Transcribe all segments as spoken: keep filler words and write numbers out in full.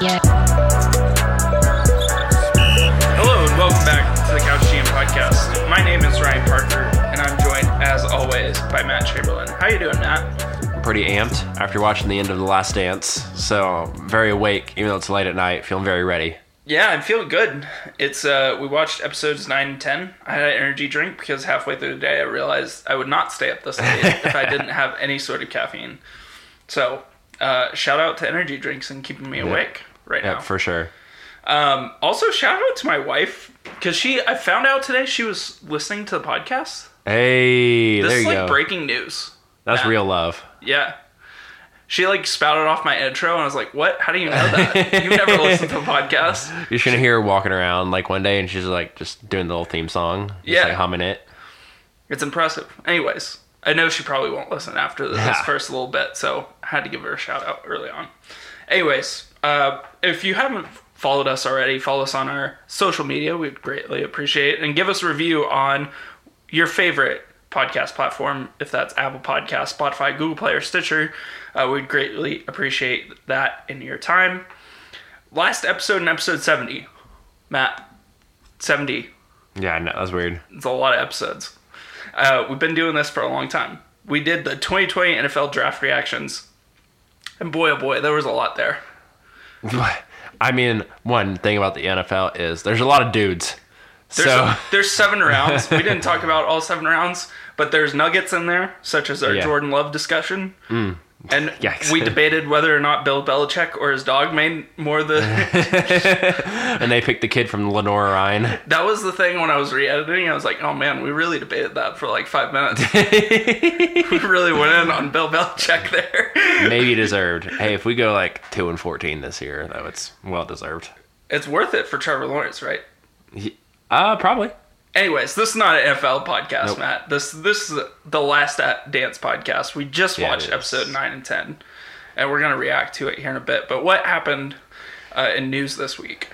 Yeah. Hello and welcome back to the Couch G M Podcast. My name is Ryan Parker, and I'm joined, as always, by Matt Chamberlain. How you doing, Matt? I'm pretty amped after watching the end of The Last Dance, so very awake, even though it's late at night, feeling very ready. Yeah, I'm feeling good. It's uh, we watched episodes nine and ten. I had an energy drink because halfway through the day I realized I would not stay up this late if I didn't have any sort of caffeine. So uh, shout out to energy drinks and keeping me awake yeah. right yeah, now. Yeah, for sure. Um, also, shout out to my wife because she. I found out today she was listening to the podcast. Hey, this there you is like go. Breaking news. That's yeah. real love. Yeah. She, like, spouted off my intro, and I was like, what? How do you know that? You've never listened to a podcast. You're going to hear her walking around, like, one day, and she's, like, just doing the little theme song. Just, yeah. like, humming it. It's impressive. Anyways, I know she probably won't listen after this yeah. first little bit, so I had to give her a shout-out early on. Anyways, uh, if you haven't followed us already, follow us on our social media. We'd greatly appreciate it. And give us a review on your favorite podcast platform, if that's Apple Podcasts, Spotify, Google Play, or Stitcher. Uh, we'd greatly appreciate that in your time. Last episode in episode seventy. Matt, seventy. Yeah, I know. That was weird. It's a lot of episodes. Uh, we've been doing this for a long time. We did the twenty twenty N F L draft reactions. And boy, oh boy, there was a lot there. I mean, one thing about the N F L is there's a lot of dudes. There's, so. a, there's seven rounds. We didn't talk about all seven rounds, but there's nuggets in there, such as our yeah. Jordan Love discussion. Mm. And Yikes. We debated whether or not Bill Belichick or his dog made more the... And they picked the kid from Lenora Ryan. That was the thing when I was re-editing. I was like, oh man, we really debated that for like five minutes. We really went in on Bill Belichick there. Maybe deserved. Hey, if we go like two and fourteen this year, though, it's well-deserved. It's worth it for Trevor Lawrence, right? Yeah. Uh, probably. Anyways, this is not an N F L podcast, nope. Matt. This this is the Last Dance podcast. We just yeah, watched episode nine and ten, and we're going to react to it here in a bit. But what happened uh, in news this week?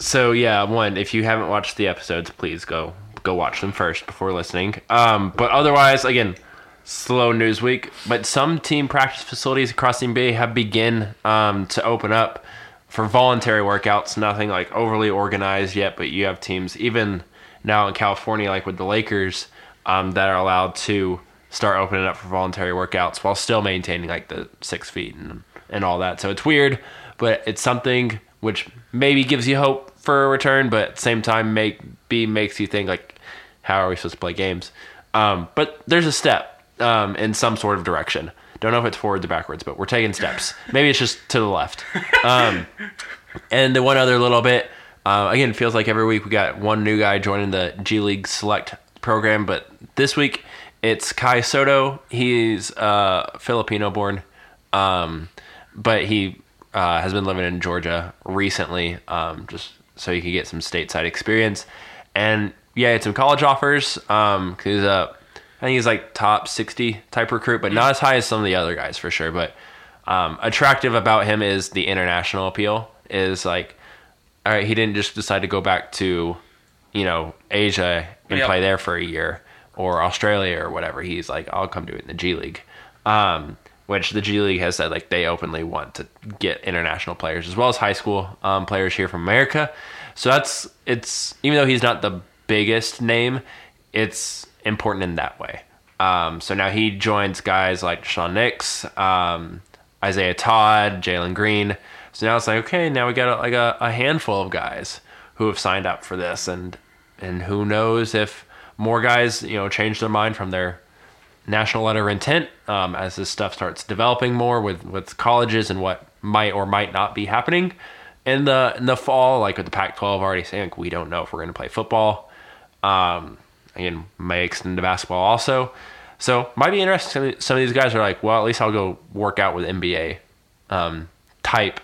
So, yeah, one, if you haven't watched the episodes, please go go watch them first before listening. Um, but otherwise, again, slow news week. But some team practice facilities across the N B A have begun um, to open up for voluntary workouts, nothing like overly organized yet, but you have teams even now in California, like with the Lakers, um, that are allowed to start opening up for voluntary workouts while still maintaining like the six feet and, and all that. So it's weird, but it's something which maybe gives you hope for a return, but at the same time make B makes you think like, how are we supposed to play games? Um, but there's a step um, in some sort of direction. Don't know if it's forwards or backwards, but we're taking steps. Maybe it's just to the left. Um, and the one other little bit, uh, again, it feels like every week we got one new guy joining the G League Select program, but this week it's Kai Soto. He's uh, Filipino-born, um, but he uh, has been living in Georgia recently um, just so he could get some stateside experience. And, yeah, he had some college offers um, because he's a... I think he's like top sixty type recruit, but not as high as some of the other guys for sure. But um, attractive about him is the international appeal is like, all right, he didn't just decide to go back to, you know, Asia and yep. play there for a year or Australia or whatever. He's like, I'll come do it in the G League, um, which the G League has said like they openly want to get international players as well as high school um, players here from America. So that's it's even though he's not the biggest name, it's important in that way. Um, so now he joins guys like Sean Nix, um, Isaiah Todd, Jalen Green. So now it's like, okay, now we got a, like a, a handful of guys who have signed up for this, and and who knows if more guys, you know, change their mind from their national letter of intent um, as this stuff starts developing more with, with colleges and what might or might not be happening in the in the fall. Like with the Pac twelve already saying, like, we don't know if we're going to play football. Um, Again, may extend to basketball also. So might be interesting. Some of these guys are like, well, at least I'll go work out with N B A um, type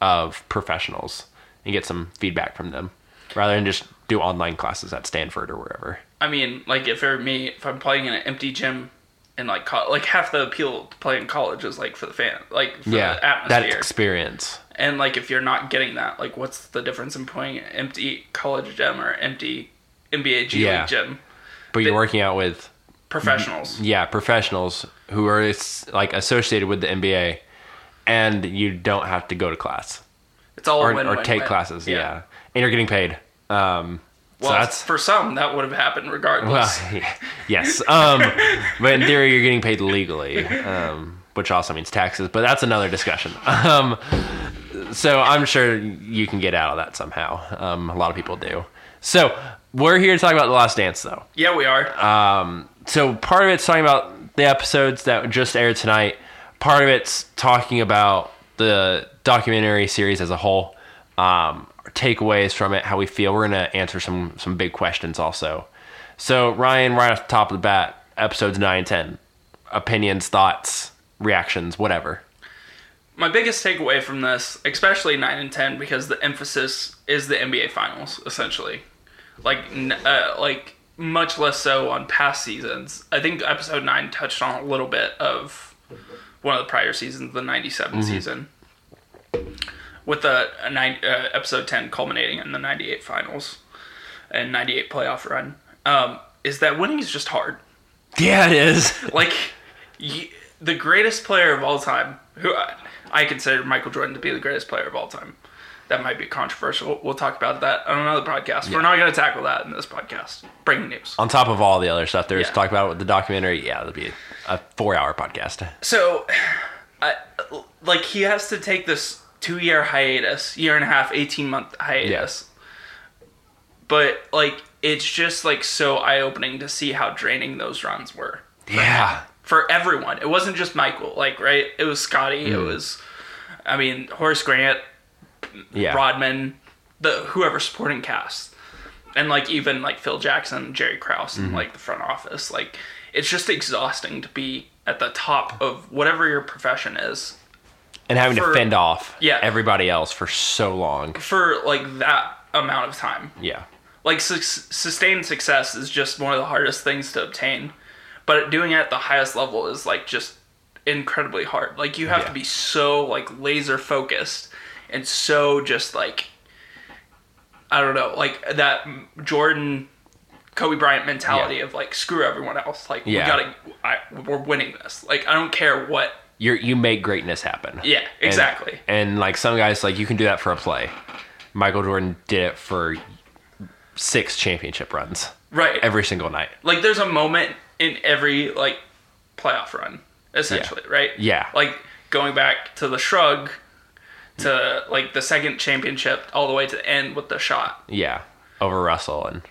of professionals and get some feedback from them rather than just do online classes at Stanford or wherever. I mean, like if you're me, if I'm playing in an empty gym and like co- like half the appeal to play in college is like for the fan, like for yeah, the atmosphere. That experience. And like if you're not getting that, like what's the difference in playing an empty college gym or empty N B A G yeah. League gym. But they, you're working out with... Professionals. Yeah, professionals who are like associated with the N B A, and you don't have to go to class. It's all or, win, or win, take win. classes, yeah. yeah. And you're getting paid. Um, well, so that's, for some, that would have happened regardless. Well, yeah, yes, um, but in theory, you're getting paid legally, um, which also means taxes. But that's another discussion. Um, so I'm sure you can get out of that somehow. Um, a lot of people do. So we're here to talk about The Last Dance, though. Yeah, we are. Um, so part of it's talking about the episodes that just aired tonight. Part of it's talking about the documentary series as a whole, um, takeaways from it, how we feel. We're going to answer some some big questions also. So, Ryan, right off the top of the bat, episodes nine and ten. Opinions, thoughts, reactions, whatever. My biggest takeaway from this, especially nine and ten, because the emphasis is the N B A Finals, essentially. Like, uh, like much less so on past seasons. I think episode nine touched on a little bit of one of the prior seasons, the ninety-seven mm-hmm. season, with a, a nine, uh, episode ten culminating in the ninety-eight Finals and ninety-eight playoff run. Um, is that winning is just hard? Yeah, it is. Like you, the greatest player of all time, who I, I consider Michael Jordan to be the greatest player of all time. That might be controversial. We'll talk about that on another podcast. Yeah. We're not going to tackle that in this podcast. Breaking news. On top of all the other stuff there is yeah. to talk about with the documentary, yeah, it'll be a four-hour podcast. So, I, like, he has to take this two-year hiatus, year-and-a-half, eighteen-month hiatus. Yeah. But, like, it's just, like, so eye-opening to see how draining those runs were. For yeah. Him, for everyone. It wasn't just Michael, like, right? It was Scottie. Mm. It was, I mean, Horace Grant. Yeah. Rodman, the whoever supporting cast, and like even like Phil Jackson, Jerry Krause, and mm-hmm. like the front office. Like it's just exhausting to be at the top of whatever your profession is, and having for, to fend off yeah, everybody else for so long for like that amount of time. Yeah, like su- sustained success is just one of the hardest things to obtain, but doing it at the highest level is like just incredibly hard. Like you have yeah. to be so like laser focused. And so just like, I don't know, like that Jordan, Kobe Bryant mentality yeah. of like, screw everyone else. Like yeah. we gotta, I, we're winning this. Like, I don't care what. You you make greatness happen. Yeah, exactly. And, and like some guys, like you can do that for a play. Michael Jordan did it for six championship runs. Right. Every single night. Like there's a moment in every like playoff run, essentially. Yeah. Right. Yeah. Like going back to the shrug, to like the second championship all the way to the end with the shot. Yeah. Over Russell and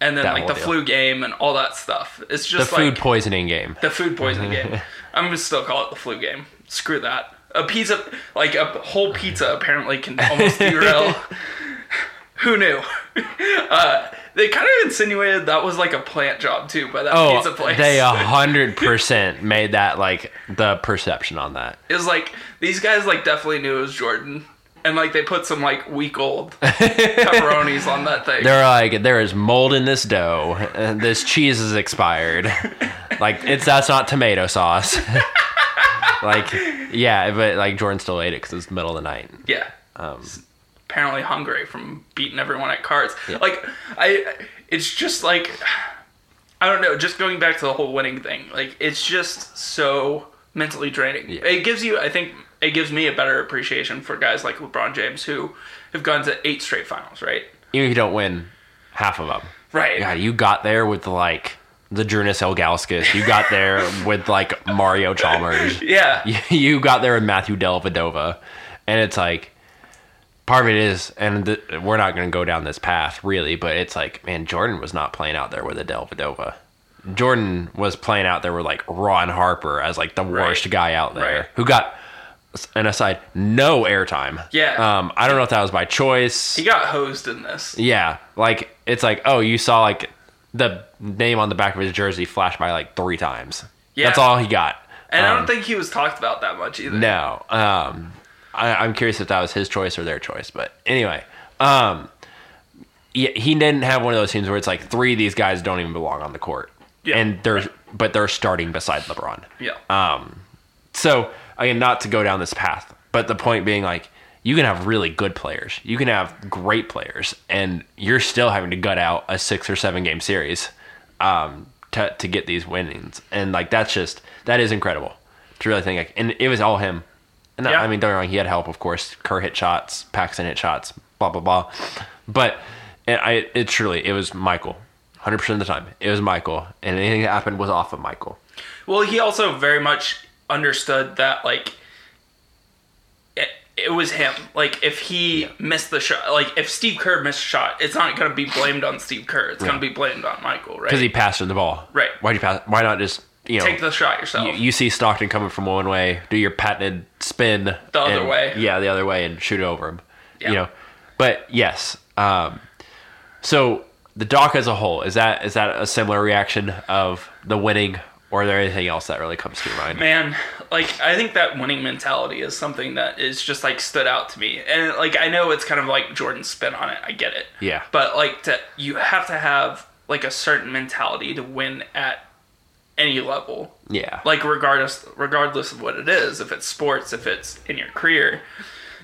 And then like the deal. flu game and all that stuff. It's just the like food poisoning game. The food poisoning game. I'm gonna still call it the flu game. Screw that. A pizza like a whole pizza apparently can almost derail. Who knew? Uh, they kind of insinuated that was like a plant job too by that oh, pizza place. They a hundred percent made that like the perception on that. It was like these guys like definitely knew it was Jordan, and like they put some like week old pepperonis on that thing. They're like, there is mold in this dough. And this cheese is expired. Like it's that's not tomato sauce. Like yeah, but like Jordan still ate it because it's the middle of the night. Yeah. Um, apparently hungry from beating everyone at cards. Yeah. Like, I, it's just like, I don't know, just going back to the whole winning thing, like, it's just so mentally draining. Yeah. It gives you, I think, it gives me a better appreciation for guys like LeBron James who have gone to eight straight finals, right? Even if you don't win half of them. Right. Yeah, you got there with, like, the Jonas Elgalskis. You got there with, like, Mario Chalmers. Yeah. You got there with Matthew Dellavedova. And it's like, part of it is, and th- we're not going to go down this path, really, but it's like, man, Jordan was not playing out there with a Dellavedova. Jordan was playing out there with, like, Ron Harper as, like, the right. worst guy out there. Right. Who got, and aside, no airtime. Yeah. Um, I don't know if that was by choice. He got hosed in this. Yeah. Like, it's like, oh, you saw, like, the name on the back of his jersey flash by, like, three times. Yeah. That's all he got. And um, I don't think he was talked about that much either. No. Um... I, I'm curious if that was his choice or their choice, but anyway, um, yeah, he didn't have one of those teams where it's like three of these guys don't even belong on the court, yeah, and they're right. but they're starting beside LeBron. Yeah. Um. So again, not to go down this path, but the point being, like, you can have really good players, you can have great players, and you're still having to gut out a six or seven game series, um, to to get these winnings, and like that's just that is incredible to really think. Like, and it was all him. And yeah. I mean, don't get me wrong, he had help, of course. Kerr hit shots, Paxson hit shots, blah, blah, blah. But it, I, it truly, it was Michael. one hundred percent of the time. It was Michael. And anything that happened was off of Michael. Well, he also very much understood that, like, it, it was him. Like, if he yeah. missed the shot, like, if Steve Kerr missed a shot, it's not going to be blamed on Steve Kerr. It's yeah. going to be blamed on Michael, right? Because he passed him the ball. Right. Why'd you pass? Why not just... You know, take the shot yourself. You, you see Stockton coming from one way, do your patented spin. The other and, way. Yeah, the other way and shoot it over him. Yeah. You know, but yes. Um, so the doc as a whole, is that is that a similar reaction of the winning, or is there anything else that really comes to your mind? Man, like I think that winning mentality is something that is just like stood out to me. And like I know it's kind of like Jordan's spin on it. I get it. Yeah. But like to, you have to have like a certain mentality to win at any level. Yeah. Like regardless regardless of what it is, if it's sports, if it's in your career,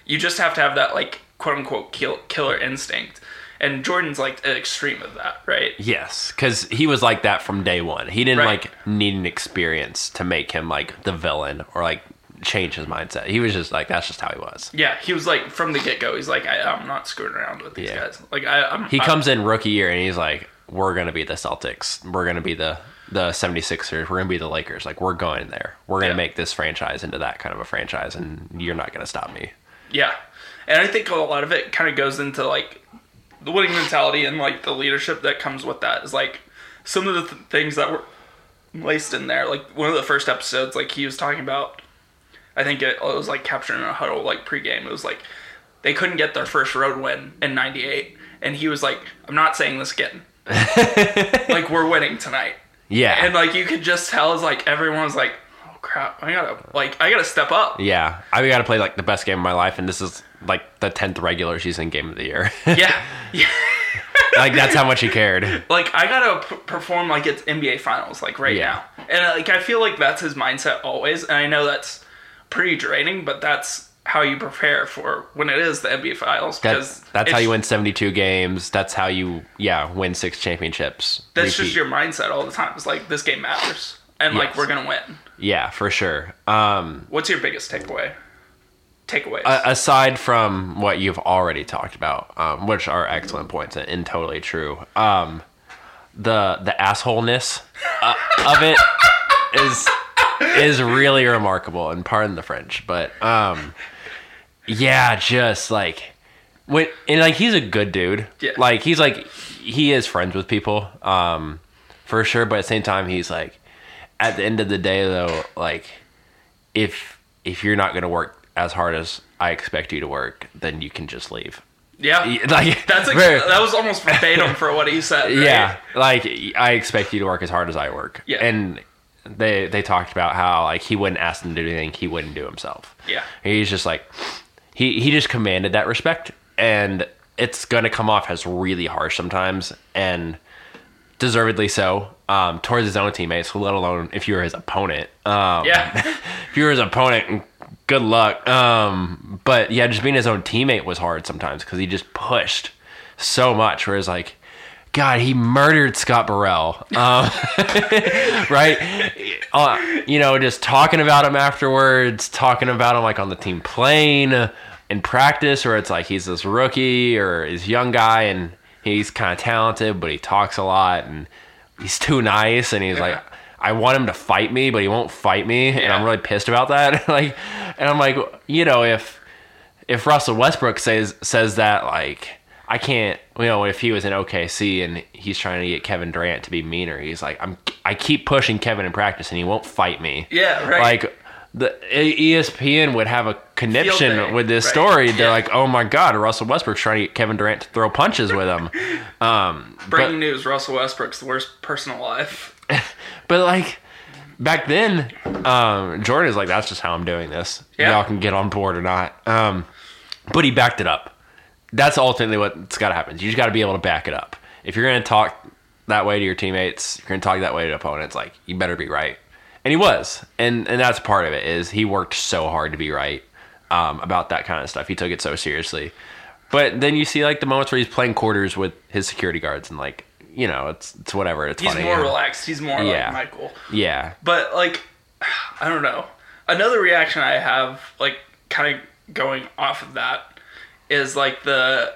you just have to have that like quote unquote kill, killer instinct. And Jordan's like an extreme of that, right? Yes, cuz he was like that from day one. He didn't right. like need an experience to make him like the villain or like change his mindset. He was just like, that's just how he was. Yeah, he was like from the get-go, he's like I, I'm not screwing around with these yeah. guys. Like I I'm, He I'm, comes in rookie year and he's like, we're going to be the Celtics. We're going to be the the 76ers, we're going to be the Lakers. Like, we're going there. We're going to yeah. make this franchise into that kind of a franchise, and you're not going to stop me. Yeah. And I think a lot of it kind of goes into, like, the winning mentality and, like, the leadership that comes with that is, like, some of the th- things that were laced in there. Like, one of the first episodes, like, he was talking about, I think it, it was, like, capturing a huddle, like, pregame. It was, like, they couldn't get their first road win in ninety-eight, and he was like, I'm not saying this again. Like, we're winning tonight. Yeah. And, like, you could just tell, it's like, everyone's like, oh, crap, I gotta, like, I gotta step up. Yeah. I gotta play, like, the best game of my life, and this is, like, the tenth regular season game of the year. Yeah. Yeah. Like, that's how much he cared. Like, I gotta p- perform, like, it's N B A Finals, like, right yeah. now. And, like, I feel like that's his mindset always, and I know that's pretty draining, but that's how you prepare for when it is the N B A Finals. Because that, that's how you win seventy-two games. That's how you, yeah, win six championships. That's repeat. Just your mindset all the time. It's like, this game matters. And, yes. like, we're going to win. Yeah, for sure. Um, What's your biggest takeaway? Takeaways? Uh, aside from what you've already talked about, um, which are excellent points and, and totally true, um, the the assholeness uh, of it is... is really remarkable, and pardon the French, but um yeah, just like when and like he's a good dude. Yeah. Like he's like he is friends with people, um, for sure, but at the same time he's like at the end of the day though, like if if you're not gonna work as hard as I expect you to work, then you can just leave. Yeah. Like that's like, very, that was almost verbatim for what he said. Right? Yeah. Like I expect you to work as hard as I work. Yeah. And They they talked about how like he wouldn't ask them to do anything he wouldn't do himself. Yeah, he's just like he he just commanded that respect, and it's gonna come off as really harsh sometimes, and deservedly so, um, towards his own teammates. Let alone if you were his opponent. Um, yeah, if you were his opponent, good luck. Um, but yeah, just being his own teammate was hard sometimes because he just pushed so much. Whereas like. God, he murdered Scott Burrell, um, right? Uh, you know, just talking about him afterwards, talking about him like on the team plane in practice, where it's like he's this rookie or this young guy, and he's kind of talented, but he talks a lot, and he's too nice, and he's yeah. like, I want him to fight me, but he won't fight me, yeah. and I'm really pissed about that. Like, and I'm like, you know, if if Russell Westbrook says says that, like. I can't, you know, if he was in O K C and he's trying to get Kevin Durant to be meaner, he's like, I'm, I keep pushing Kevin in practice and he won't fight me. Yeah, right. Like, the E S P N would have a connection with this right. story. They're yeah. like, oh my God, Russell Westbrook's trying to get Kevin Durant to throw punches with him. Um, Breaking but, news, Russell Westbrook's the worst person alive. But like, back then, um, Jordan is like, that's just how I'm doing this. Yeah. Y'all can get on board or not. Um, but he backed it up. That's ultimately what's got to happen. You just got to be able to back it up. If you're going to talk that way to your teammates, you're going to talk that way to opponents, like, you better be right. And he was. And and that's part of it, is he worked so hard to be right um, about that kind of stuff. He took it so seriously. But then you see, like, the moments where he's playing quarters with his security guards and, like, you know, it's it's whatever. It's he's funny. He's more relaxed. He's more yeah. like Michael. Yeah. But, like, I don't know. Another reaction I have, like, kind of going off of that is like the...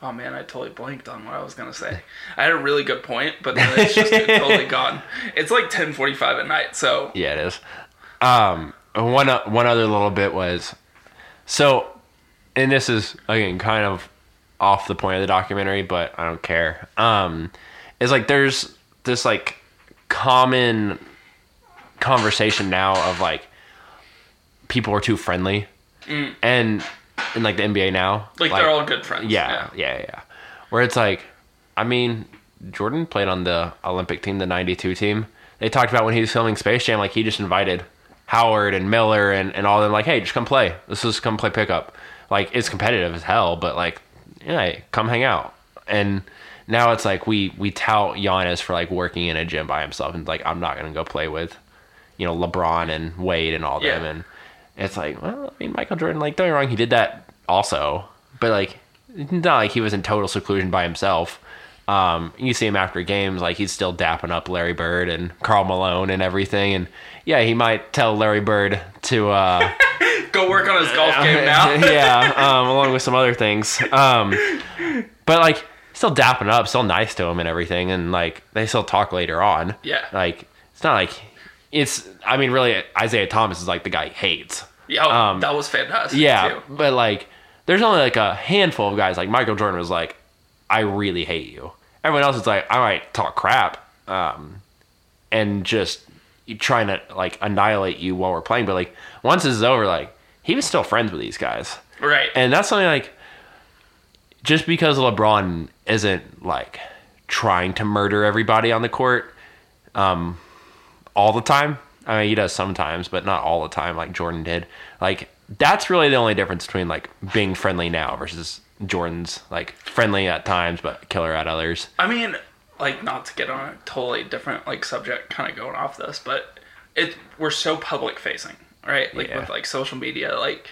Oh man, I totally blanked on what I was going to say. I had a really good point, but then it's just totally gone. It's like ten forty-five at night, so... Yeah, it is. Um, one, one other little bit was... So, and this is, again, kind of off the point of the documentary, but I don't care. Um, it's like there's this, like, common conversation now of, like, people are too friendly. Mm. And... in like the N B A now, like, like they're all good friends. Yeah, yeah, yeah, yeah. Where it's like, I mean, Jordan played on the Olympic team, the ninety-two team. They talked about when he was filming Space Jam, like he just invited Howard and Miller and, and all of them, like, hey, just come play. Let's just come play pickup. Like, it's competitive as hell, but like, yeah, come hang out. And now it's like we we tout Giannis for like working in a gym by himself, and like I'm not gonna go play with, you know, LeBron and Wade and all yeah. them and. It's like, well, I mean, Michael Jordan, like, don't get me wrong, he did that also. But, like, it's not like he was in total seclusion by himself. Um, you see him after games, like, he's still dapping up Larry Bird and Karl Malone and everything. And, yeah, he might tell Larry Bird to... Uh, go work on his golf uh, game now. yeah, um, along with some other things. Um, but, like, still dapping up, still nice to him and everything. And, like, they still talk later on. Yeah. Like, it's not like... It's, I mean, really, Isaiah Thomas is, like, the guy he hates. Yeah, um, that was fantastic, yeah, too. But, like, there's only, like, a handful of guys. Like, Michael Jordan was like, I really hate you. Everyone else is like, I might talk crap um, and just trying to, like, annihilate you while we're playing. But, like, once this is over, like, he was still friends with these guys. Right. And that's something, like, just because LeBron isn't, like, trying to murder everybody on the court, um... all the time. I mean, he does sometimes, but not all the time like Jordan did. Like, that's really the only difference between like being friendly now versus Jordan's like friendly at times but killer at others. I mean, like, not to get on a totally different like subject, kind of going off this, but it we're so public facing, right? Like yeah. with like social media, like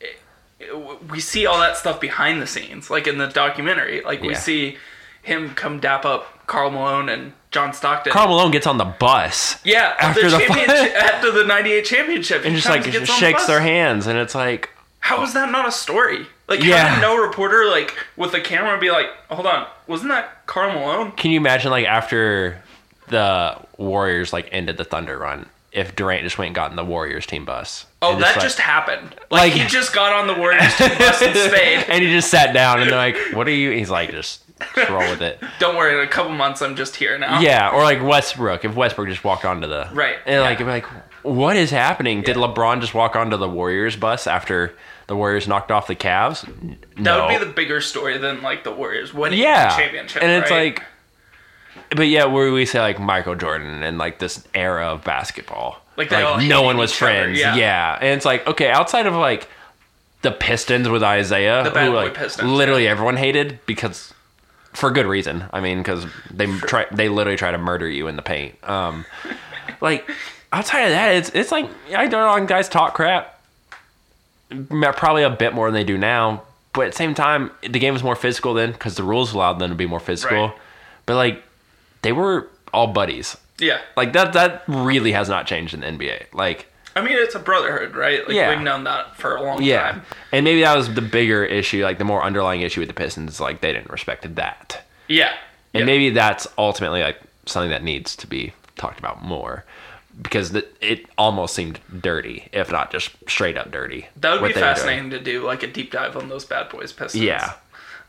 it, it, we see all that stuff behind the scenes. Like in the documentary, like yeah. we see him come dap up Karl Malone and John Stockton. Karl Malone gets on the bus. Yeah, after the, the after the ninety-eight championship, and just like just shakes the their hands, and it's like, how is that not a story? Like, yeah. how did no reporter like with a camera be like, hold on, wasn't that Karl Malone? Can you imagine like after the Warriors like ended the Thunder run, if Durant just went and got in the Warriors team bus? Oh, that just, like, just happened. Like, like he just got on the Warriors team bus and stayed, and he just sat down, and they're like, what are you? He's like, just. Just roll with it. Don't worry, in a couple months I'm just here now. Yeah, or like Westbrook. If Westbrook just walked onto the... Right. And yeah. like, like, what is happening? Yeah. Did LeBron just walk onto the Warriors bus after the Warriors knocked off the Cavs? No. That would be the bigger story than like the Warriors winning yeah. the championship, and it's right? like... But yeah, where we say like Michael Jordan and like this era of basketball. Like, they like all no one was friends. Yeah. yeah. And it's like, okay, outside of like the Pistons with Isaiah, the Bad who, like, Boy Pistons, literally yeah. everyone hated because... For good reason. I mean, because they try, they literally try to murder you in the paint. Um, like, outside of that, it's it's like, I don't know, guys talk crap. Probably a bit more than they do now. But at the same time, the game was more physical then, because the rules allowed them to be more physical. Right. But, like, they were all buddies. Yeah. Like, that that really has not changed in the N B A. Like... I mean, it's a brotherhood, right? Like, yeah. we've known that for a long yeah. time. And maybe that was the bigger issue, like, the more underlying issue with the Pistons, like, they didn't respect that. Yeah. And yeah. maybe that's ultimately, like, something that needs to be talked about more. Because the, it almost seemed dirty, if not just straight up dirty. That would be fascinating to do, like, a deep dive on those Bad Boys Pistons. Yeah.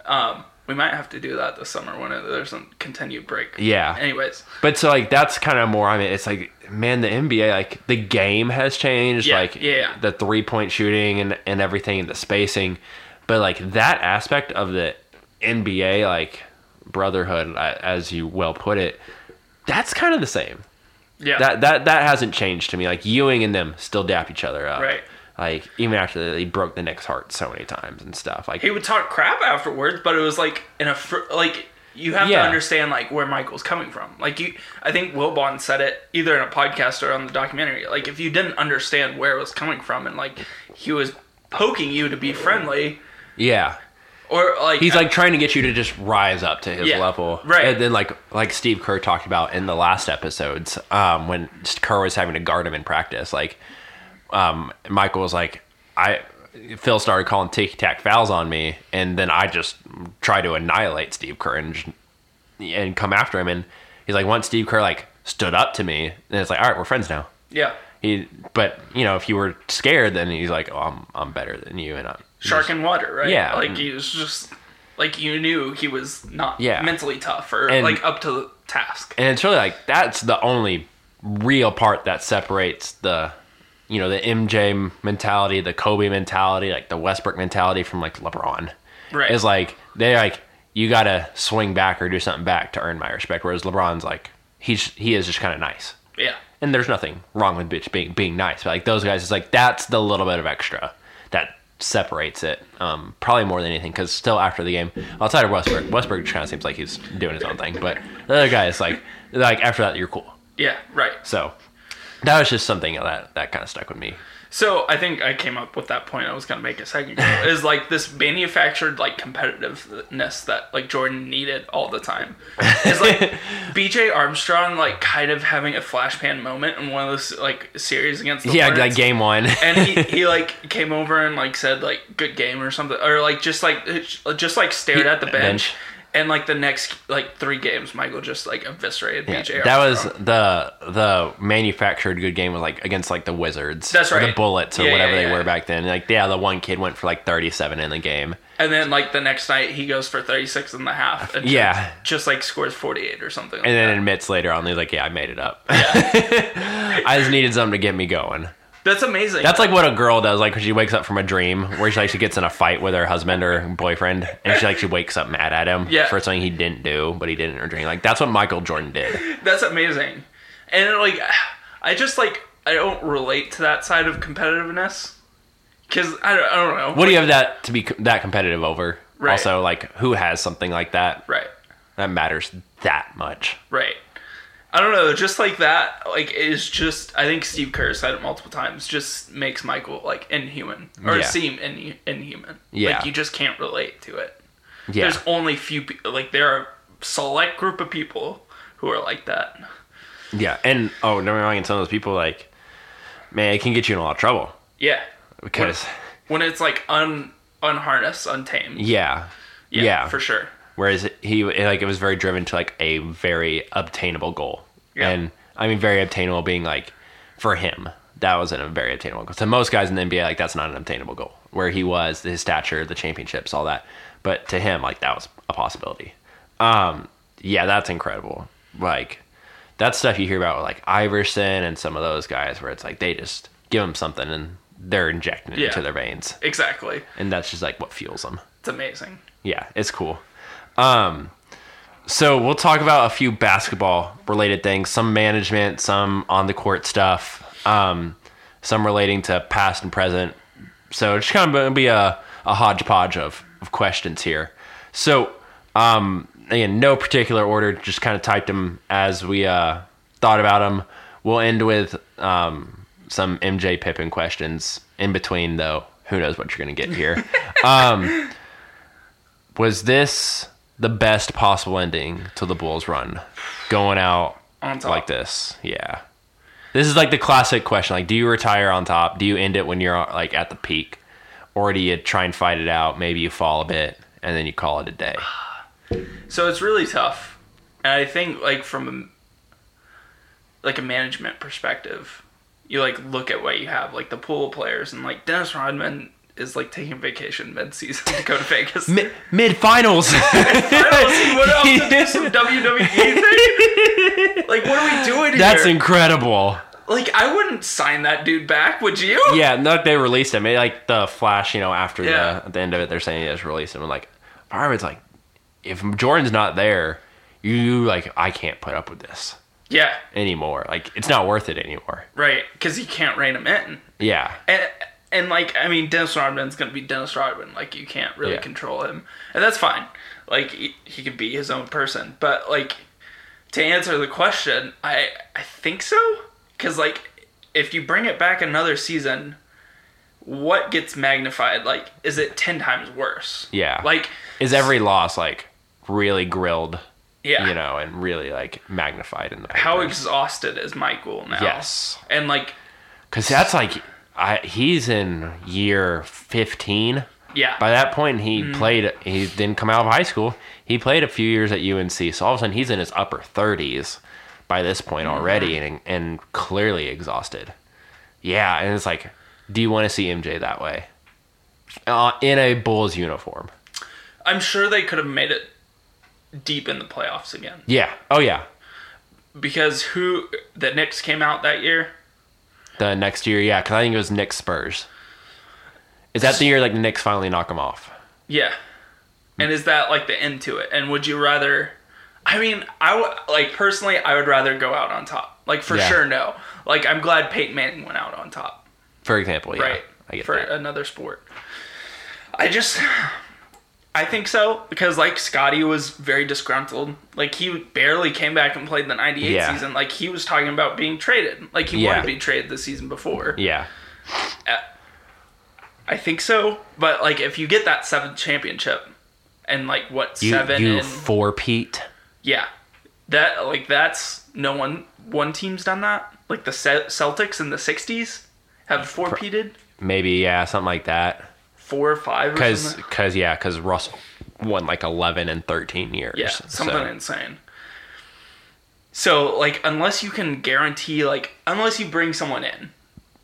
Um, we might have to do that this summer when there's a continued break. Yeah. Anyways. But so, like, that's kind of more, I mean, it's like... Man, the N B A, like, the game has changed, yeah, like, yeah. the three-point shooting and, and everything, and the spacing, but, like, that aspect of the N B A, like, brotherhood, as you well put it, that's kind of the same. Yeah. That that that hasn't changed to me. Like, Ewing and them still dap each other up. Right. Like, even after they broke the Knicks' heart so many times and stuff. Like, he would talk crap afterwards, but it was, like, in a, fr- like... You have yeah. to understand, like, where Michael's coming from. Like, you, I think Wilbon said it either in a podcast or on the documentary. Like, if you didn't understand where it was coming from and, like, he was poking you to be friendly. Yeah. Or, like... He's, like, I, trying to get you to just rise up to his yeah, level. Right. And then, like, like Steve Kerr talked about in the last episodes, um, when Kerr was having to guard him in practice, like, um, Michael was like, I Phil started calling ticky-tack fouls on me, and then I just tried to annihilate Steve Kerr and, just, and come after him. And he's like, once Steve Kerr like stood up to me, and it's like, all right, we're friends now. Yeah. He, but you know, if you were scared, then he's like, oh, I'm I'm better than you, and I'm shark and water, right? Yeah. Like he was just like you knew he was not yeah. mentally tough or and, like up to the task. And it's really like that's the only real part that separates the, you know, the M J mentality, the Kobe mentality, like the Westbrook mentality from like LeBron. Right. It's like they like you gotta swing back or do something back to earn my respect. Whereas LeBron's like he's he is just kind of nice. Yeah. And there's nothing wrong with bitch being being nice, but like those guys, it's like that's the little bit of extra that separates it, um, probably more than anything. Because still after the game, outside of Westbrook, Westbrook just kind of seems like he's doing his own thing. But the other guy is like, like after that, you're cool. Yeah, right. So that was just something that that kind of stuck with me. So I think I came up with that point I was going to make a second ago is like this manufactured like competitiveness that like Jordan needed all the time. It's like B J Armstrong like kind of having a flashpan moment in one of those like series against the yeah Birds. Like game one, and he, he like came over and like said like good game or something or like just like just like stared he, at the bench. bench. And like the next like three games, Michael just like eviscerated yeah, B J Armstrong. That was the the manufactured good game was like against like the Wizards. That's right. Or the Bullets or yeah, whatever yeah, yeah. they were back then. Like yeah, the one kid went for like thirty-seven in the game. And then like the next night he goes for thirty-six and a half. And yeah. Just, just like scores forty-eight or something. Like and then that. Admits later on he's like, yeah, I made it up. Yeah. I just needed something to get me going. That's amazing. That's like what a girl does, like when she wakes up from a dream where she like she gets in a fight with her husband or boyfriend, and she like she wakes up mad at him yeah. for something he didn't do, but he did in her dream. Like that's what Michael Jordan did. That's amazing, and like I just like I don't relate to that side of competitiveness because I don't I don't know. What like, do you have that to be that competitive over? Right. Also, like who has something like that? Right. That matters that much. Right. I don't know, just like that, like, is just, I think Steve Kerr said it multiple times, just makes Michael, like, inhuman, or yeah. seem in, inhuman. Yeah. Like, you just can't relate to it. Yeah. There's only few people, like, there are a select group of people who are like that. Yeah, and, oh, never mind, and some of those people, like, man, it can get you in a lot of trouble. Yeah. Because. When, when it's, like, un unharnessed, untamed. Yeah. Yeah. Yeah. For sure. Whereas he, like, it was very driven to, like, a very obtainable goal. Yeah. And, I mean, very obtainable being, like, for him, that wasn't a very obtainable goal. To most guys in the N B A, like, that's not an obtainable goal. Where he was, his stature, the championships, all that. But to him, like, that was a possibility. Um, yeah, that's incredible. Like, that's stuff you hear about with, like, Iverson and some of those guys where it's, like, they just give them something and they're injecting it yeah. into their veins. Exactly. And that's just, like, what fuels them. It's amazing. Yeah, it's cool. Um, so we'll talk about a few basketball related things, some management, some on the court stuff, um, some relating to past and present. So it's kind of going to be a, a hodgepodge of, of questions here. So, um, again, no particular order, just kind of typed them as we, uh, thought about them. We'll end with, um, some M J Pippen questions in between though. Who knows what you're going to get here. um, was this the best possible ending to the Bulls run, going out on top like this? Yeah, this is like the classic question: like, do you retire on top? Do you end it when you're like at the peak, or do you try and fight it out? Maybe you fall a bit and then you call it a day. So it's really tough, and I think like from a, like a management perspective, you like look at what you have, like the pool of players, and like Dennis Rodman is like taking vacation mid-season to go to Vegas. Mid, mid-finals. Mid-finals. He went out to do some W W E thing. Like, what are we doing here? That's incredible. Like, I wouldn't sign that dude back, would you? Yeah, no, they released him. It, like, the Flash, you know, after yeah. the, at the end of it, they're saying he just released him. And, like, Byron's like, if Jordan's not there, you, like, I can't put up with this. Yeah. Anymore. Like, it's not worth it anymore. Right, because you can't rein him in. Yeah. And... And, like, I mean, Dennis Rodman's going to be Dennis Rodman. Like, you can't really yeah. control him. And that's fine. Like, he, he could be his own person. But, like, to answer the question, I, I think so. Because, like, if you bring it back another season, what gets magnified? Like, is it ten times worse? Yeah. Like, is every loss, like, really grilled? Yeah. You know, and really, like, magnified in the papers? How exhausted is Michael now? Yes. And, like... Because that's, like... I, he's in year fifteen. Yeah. By that point, he mm. played. He didn't come out of high school. He played a few years at U N C. So all of a sudden, he's in his upper thirties by this point already, and and clearly exhausted. Yeah, and it's like, do you want to see M J that way, uh, in a Bulls uniform? I'm sure they could have made it deep in the playoffs again. Yeah. Oh yeah. Because who the Knicks came out that year. The next year, yeah, because I think it was Knicks Spurs. Is that the year like the Knicks finally knock them off? Yeah, and is that like the end to it? And would you rather? I mean, I would like personally, I would rather go out on top. Like for yeah. sure, no. Like I'm glad Peyton Manning went out on top. For example, yeah, right? I get for that. Another sport. I just, I think so because like Scottie was very disgruntled. Like he barely came back and played the ninety-eight yeah. season. Like he was talking about being traded. Like he yeah. wanted to be traded the season before. Yeah. Uh, I think so, but like if you get that seventh championship, and like what you, seven you and four Pete. Yeah, that like that's no one one team's done that. Like the Celtics in the sixties have four-peated. Maybe, yeah, something like that. Four or five or Cause, something? Because, yeah, because Russell won like eleven and thirteen years. Yeah, something so. insane. So, like, unless you can guarantee, like, unless you bring someone in,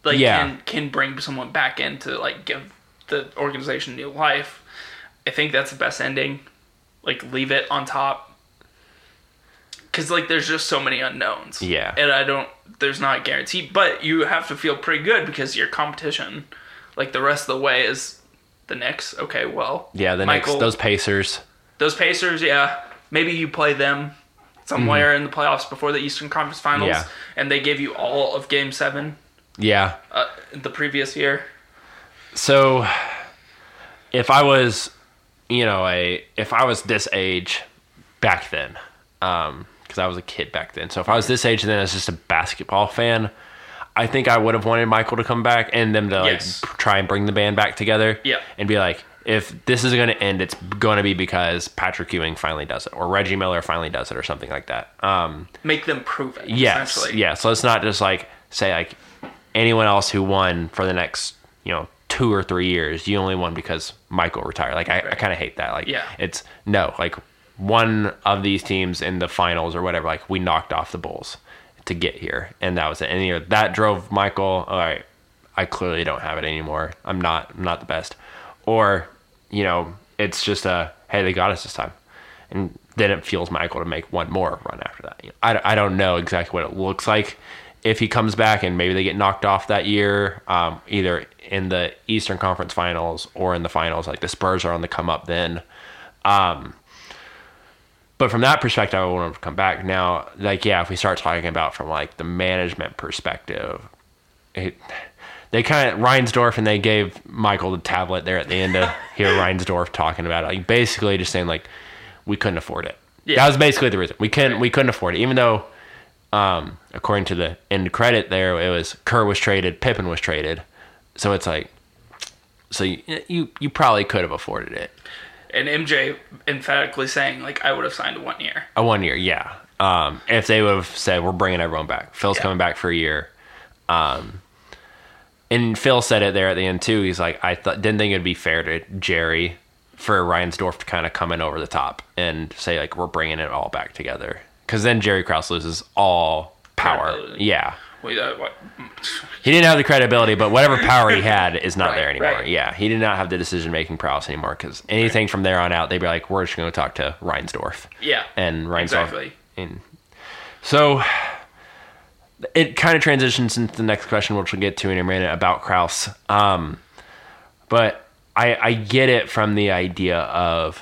like, yeah. and can bring someone back in to, like, give the organization new life, I think that's the best ending. Like, leave it on top. Because, like, there's just so many unknowns. Yeah. And I don't... There's not a guarantee. But you have to feel pretty good because your competition, like, the rest of the way is the Knicks. Okay, well... Yeah, the Michael, Knicks. Those Pacers. Those Pacers, yeah. Maybe you play them somewhere mm-hmm. in the playoffs before the Eastern Conference Finals. Yeah. And they gave you all of Game seven. Yeah. Uh, the previous year. So, if I was, you know, a... If I was this age back then... Um... because I was a kid back then. So if I was this age then as just a basketball fan, I think I would have wanted Michael to come back and them to like yes. try and bring the band back together yeah. and be like, if this is going to end, it's going to be because Patrick Ewing finally does it or Reggie Miller finally does it or something like that. Um, Make them prove it. Yes. Essentially. Yeah. So it's not just like, say like anyone else who won for the next, you know, two or three years, you only won because Michael retired. Like right. I, I kind of hate that. Like yeah. it's no, like, one of these teams in the finals or whatever, like we knocked off the Bulls to get here, and that was it. And you know, that drove Michael. All right, I clearly don't have it anymore. I'm not, I'm not the best. Or, you know, it's just a hey, they got us this time, and then it fuels Michael to make one more run after that. You know, I, I don't know exactly what it looks like if he comes back, and maybe they get knocked off that year, um, either in the Eastern Conference Finals or in the finals. Like the Spurs are on the come up then. Um, But from that perspective, I want to come back now. Like, yeah, if we start talking about from like the management perspective, it, they kind of Reinsdorf and they gave Michael the tablet there at the end to hear Reinsdorf talking about it. Like, basically, just saying like we couldn't afford it. Yeah. That was basically the reason we couldn't we couldn't afford it. Even though, um, according to the end credit there, it was Kerr was traded, Pippen was traded, so it's like, so you you, you probably could have afforded it. And M J emphatically saying, like, I would have signed a one year. A one year, yeah. Um, if they would have said, we're bringing everyone back. Phil's yeah. coming back for a year. Um, and Phil said it there at the end, too. He's like, I th- didn't think it would be fair to Jerry for Reinsdorf to kind of come in over the top and say, like, we're bringing it all back together. Because then Jerry Krause loses all power. Yeah. Wait, uh, what? He didn't have the credibility, but whatever power he had is not right, there anymore. Right. Yeah, he did not have the decision-making prowess anymore because anything right. from there on out, they'd be like, we're just going to talk to Reinsdorf. Yeah, and Reinsdorf. Exactly. And so it kind of transitions into the next question, which we'll get to in a minute, about Krause. Um, but I, I get it from the idea of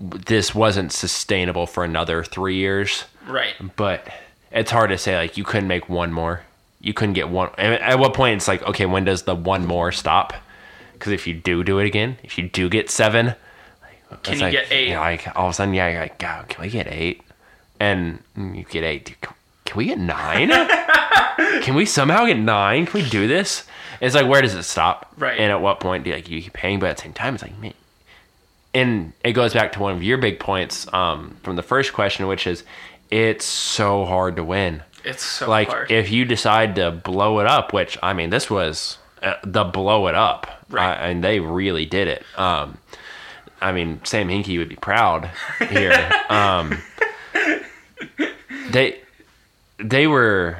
this wasn't sustainable for another three years. Right. But... it's hard to say, like, you couldn't make one more. You couldn't get one. At what point it's like, okay, when does the one more stop? Because if you do do it again, if you do get seven, can you like, get eight? You know, like, all of a sudden, yeah, you're like, God, can we get eight? And you get eight. Can we get nine? Can we somehow get nine? Can we do this? It's like, where does it stop? Right. And at what point do you, like, you keep paying? But at the same time, it's like, man. And it goes back to one of your big points um, from the first question, which is, it's so hard to win. It's so like, hard. Like, if you decide to blow it up, which, I mean, this was the blow it up. Right. I, and they really did it. Um, I mean, Sam Hinkie would be proud here. um, they they were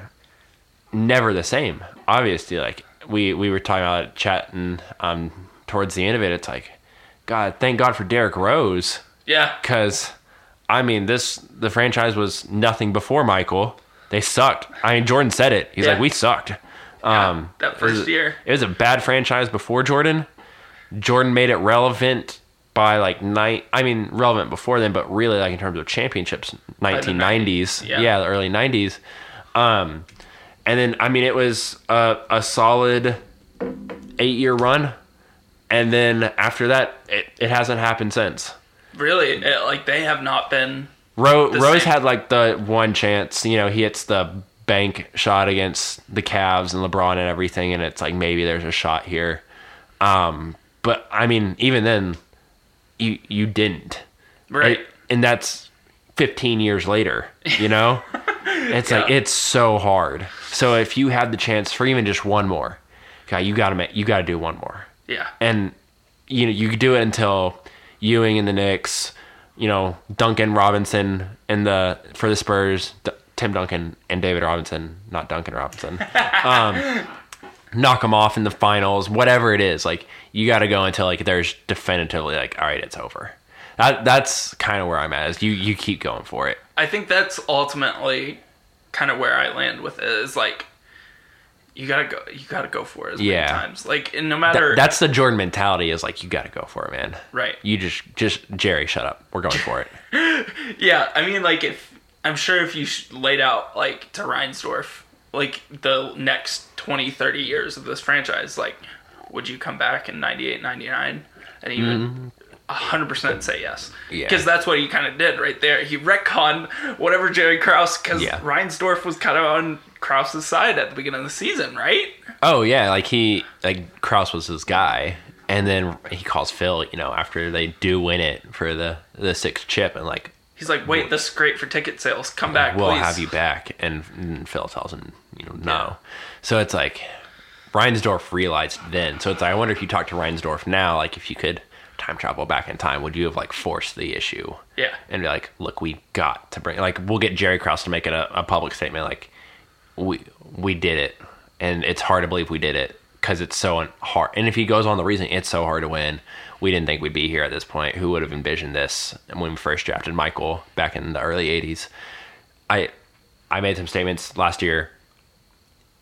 never the same. Obviously, like we, we were talking about it, chatting um, towards the end of it. It's like, God, thank God for Derrick Rose. Yeah. Because, I mean, this the franchise was nothing before Michael. They sucked. I mean, Jordan said it. He's yeah. like, we sucked. Um, yeah, that first it was, year. It was a bad franchise before Jordan. Jordan made it relevant by like night. I mean, relevant before then, but really like in terms of championships, nineteen nineties. Yeah. yeah, the early nineties. Um, and then, I mean, it was a, a solid eight-year run. And then after that, it, it hasn't happened since. Really? It, like, they have not been... Ro- Rose same. had, like, the one chance. You know, he hits the bank shot against the Cavs and LeBron and everything, and it's like, maybe there's a shot here. Um, but, I mean, even then, you you didn't. Right. It, and that's fifteen years later, you know? It's yeah. like, it's so hard. So if you had the chance for even just one more, okay, you got to make, you got to do one more. Yeah. And, you know, you could do it until Ewing and the Knicks, you know, Duncan Robinson and the, for the Spurs, D- Tim Duncan and David Robinson, not Duncan Robinson, um, knock them off in the finals, whatever it is. Like, you got to go until, like, there's definitively, like, all right, it's over. That That's kind of where I'm at, is you, you keep going for it. I think that's ultimately kind of where I land with it, is, like, You gotta go. You gotta go for it as yeah. many times. Like, and no matter Th- that's the Jordan mentality. Is like, you gotta go for it, man. Right. You just, just Jerry, shut up. We're going for it. Yeah, I mean, like, if I'm sure if you laid out like to Reinsdorf, like the next twenty, thirty years of this franchise, like, would you come back in ninety-eight, ninety-nine, and even. Mm-hmm. one hundred percent say yes. Yeah. Because that's what he kind of did right there. He retconned whatever Jerry Krause, because yeah. Reinsdorf was kind of on Krause's side at the beginning of the season, right? Oh, yeah. Like, he, like, Krause was his guy. And then he calls Phil, you know, after they do win it for the, the sixth chip. And, like, he's like, wait, this is great for ticket sales. Come back, we'll please. We'll have you back. And, and Phil tells him, you know, no. Yeah. So it's like, Reinsdorf realized then. So it's like, I wonder if you talk to Reinsdorf now, like, if you could time travel back in time, would you have like forced the issue? Yeah. And be like, look, we got to bring, like, we'll get Jerry Krause to make it a, a public statement, like, we we did it, and it's hard to believe we did it because it's so hard. And if he goes on the reason it's so hard to win, we didn't think we'd be here at this point. Who would have envisioned this? And when we first drafted Michael back in the early eighties, I I made some statements last year.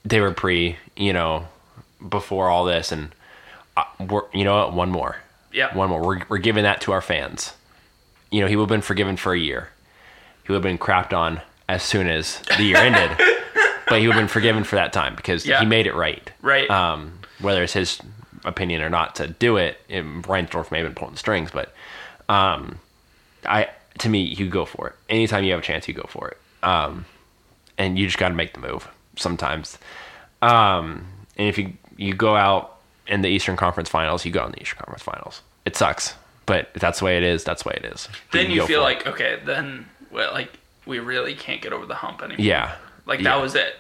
They were pre, you know, before all this, and I, we're, you know what, one more. Yeah, one more. We're, we're giving that to our fans. You know, he would have been forgiven for a year. He would have been crapped on as soon as the year ended. But he would have been forgiven for that time because yeah. he made it right. Right. Um, whether it's his opinion or not to do it, it Reinsdorf may have been pulling strings, but um, I to me, you go for it. Anytime you have a chance, you go for it. Um, and you just got to make the move sometimes. Um, and if you you go out in the Eastern Conference Finals, you go in the Eastern Conference Finals. It sucks, but if that's the way it is, that's the way it is. Then you, you feel like, it. okay, then well, like we really can't get over the hump anymore. Yeah. Like that yeah. was it.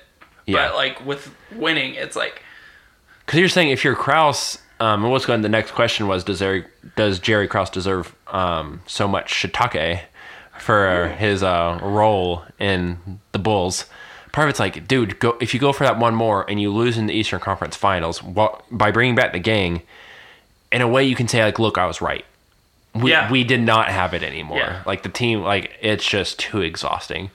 Yeah. But like with winning, it's like... Because you're saying if you're Krause, um, what's going the next question was, does Jerry, does Jerry Krause deserve um, so much shiitake for yeah. his uh, role in the Bulls? Part of it's like, dude, go, if you go for that one more and you lose in the Eastern Conference Finals, well, by bringing back the gang, in a way you can say, like, look, I was right. We yeah. we did not have it anymore. Yeah. Like, the team, like, it's just too exhausting.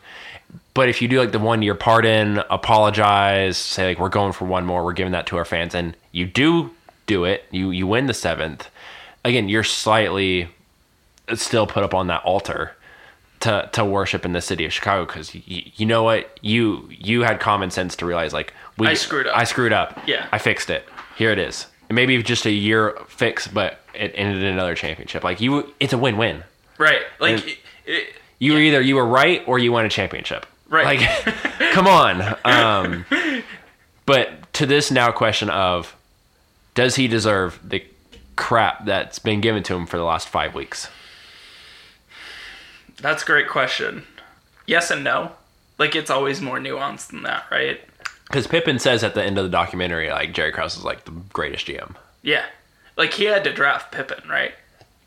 But if you do, like, the one-year pardon, apologize, say, like, we're going for one more, we're giving that to our fans, and you do do it, you, you win the seventh, again, you're slightly still put up on that altar to to worship in the city of Chicago, because y- you know what, you you had common sense to realize, like, we I screwed up I screwed up yeah I fixed it, here it is, and maybe just a year fix, but it ended in another championship. Like, you, it's a win-win, right? Like, it, it, you were yeah. either you were right or you won a championship, right? Like, come on. Um but to this now question of, does he deserve the crap that's been given to him for the last five weeks? That's a great question. Yes and no. Like, it's always more nuanced than that, right? Because Pippen says at the end of the documentary, like, Jerry Krause is, like, the greatest G M. Yeah. Like, he had to draft Pippen, right?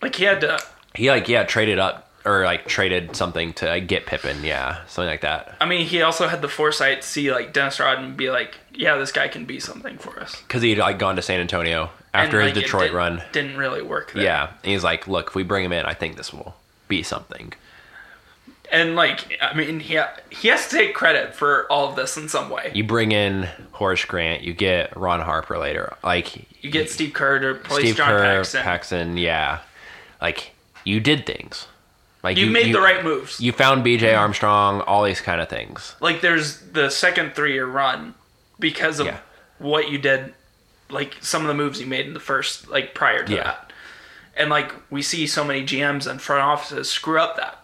Like, he had to... He, like, yeah, traded up, or, like, traded something to like, get Pippen, yeah. Something like that. I mean, he also had the foresight to see, like, Dennis Rodman be like, yeah, this guy can be something for us. Because he'd, like, gone to San Antonio after and, his like, Detroit it didn't, run. Didn't really work there. Yeah. And he's like, look, if we bring him in, I think this will be something. And, like, I mean, he, ha- he has to take credit for all of this in some way. You bring in Horace Grant. You get Ron Harper later. Like You get Steve Kerr to replace John Kerr, Paxson. Paxson, yeah. Like, you did things. Like You, you made you, the right moves. You found B J. Armstrong, all these kind of things. Like, there's the second three-year run because of yeah. what you did, like, some of the moves you made in the first, like, prior to yeah. that. And, like, we see so many G Ms and front offices screw up that.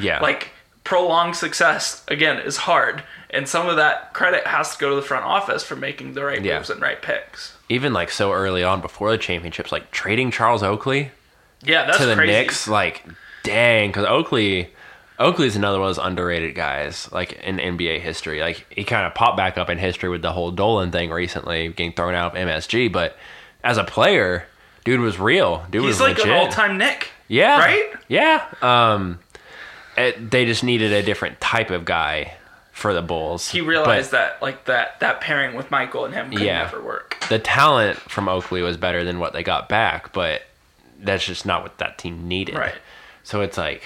Yeah. Like, prolonged success, again, is hard. And some of that credit has to go to the front office for making the right yeah. moves and right picks. Even, like, so early on before the championships, like, trading Charles Oakley yeah, that's to the crazy. Knicks, like, dang. Because Oakley, Oakley's another one of those underrated guys, like, in N B A history. Like, he kind of popped back up in history with the whole Dolan thing recently, getting thrown out of M S G. But as a player, dude was real. Dude He's was like legit. An all-time Knick. Yeah. Right? Yeah. Um... It, they just needed a different type of guy for the Bulls. He realized but, that like that that pairing with Michael and him could yeah, never work. The talent from Oakley was better than what they got back, but that's just not what that team needed. Right. So it's like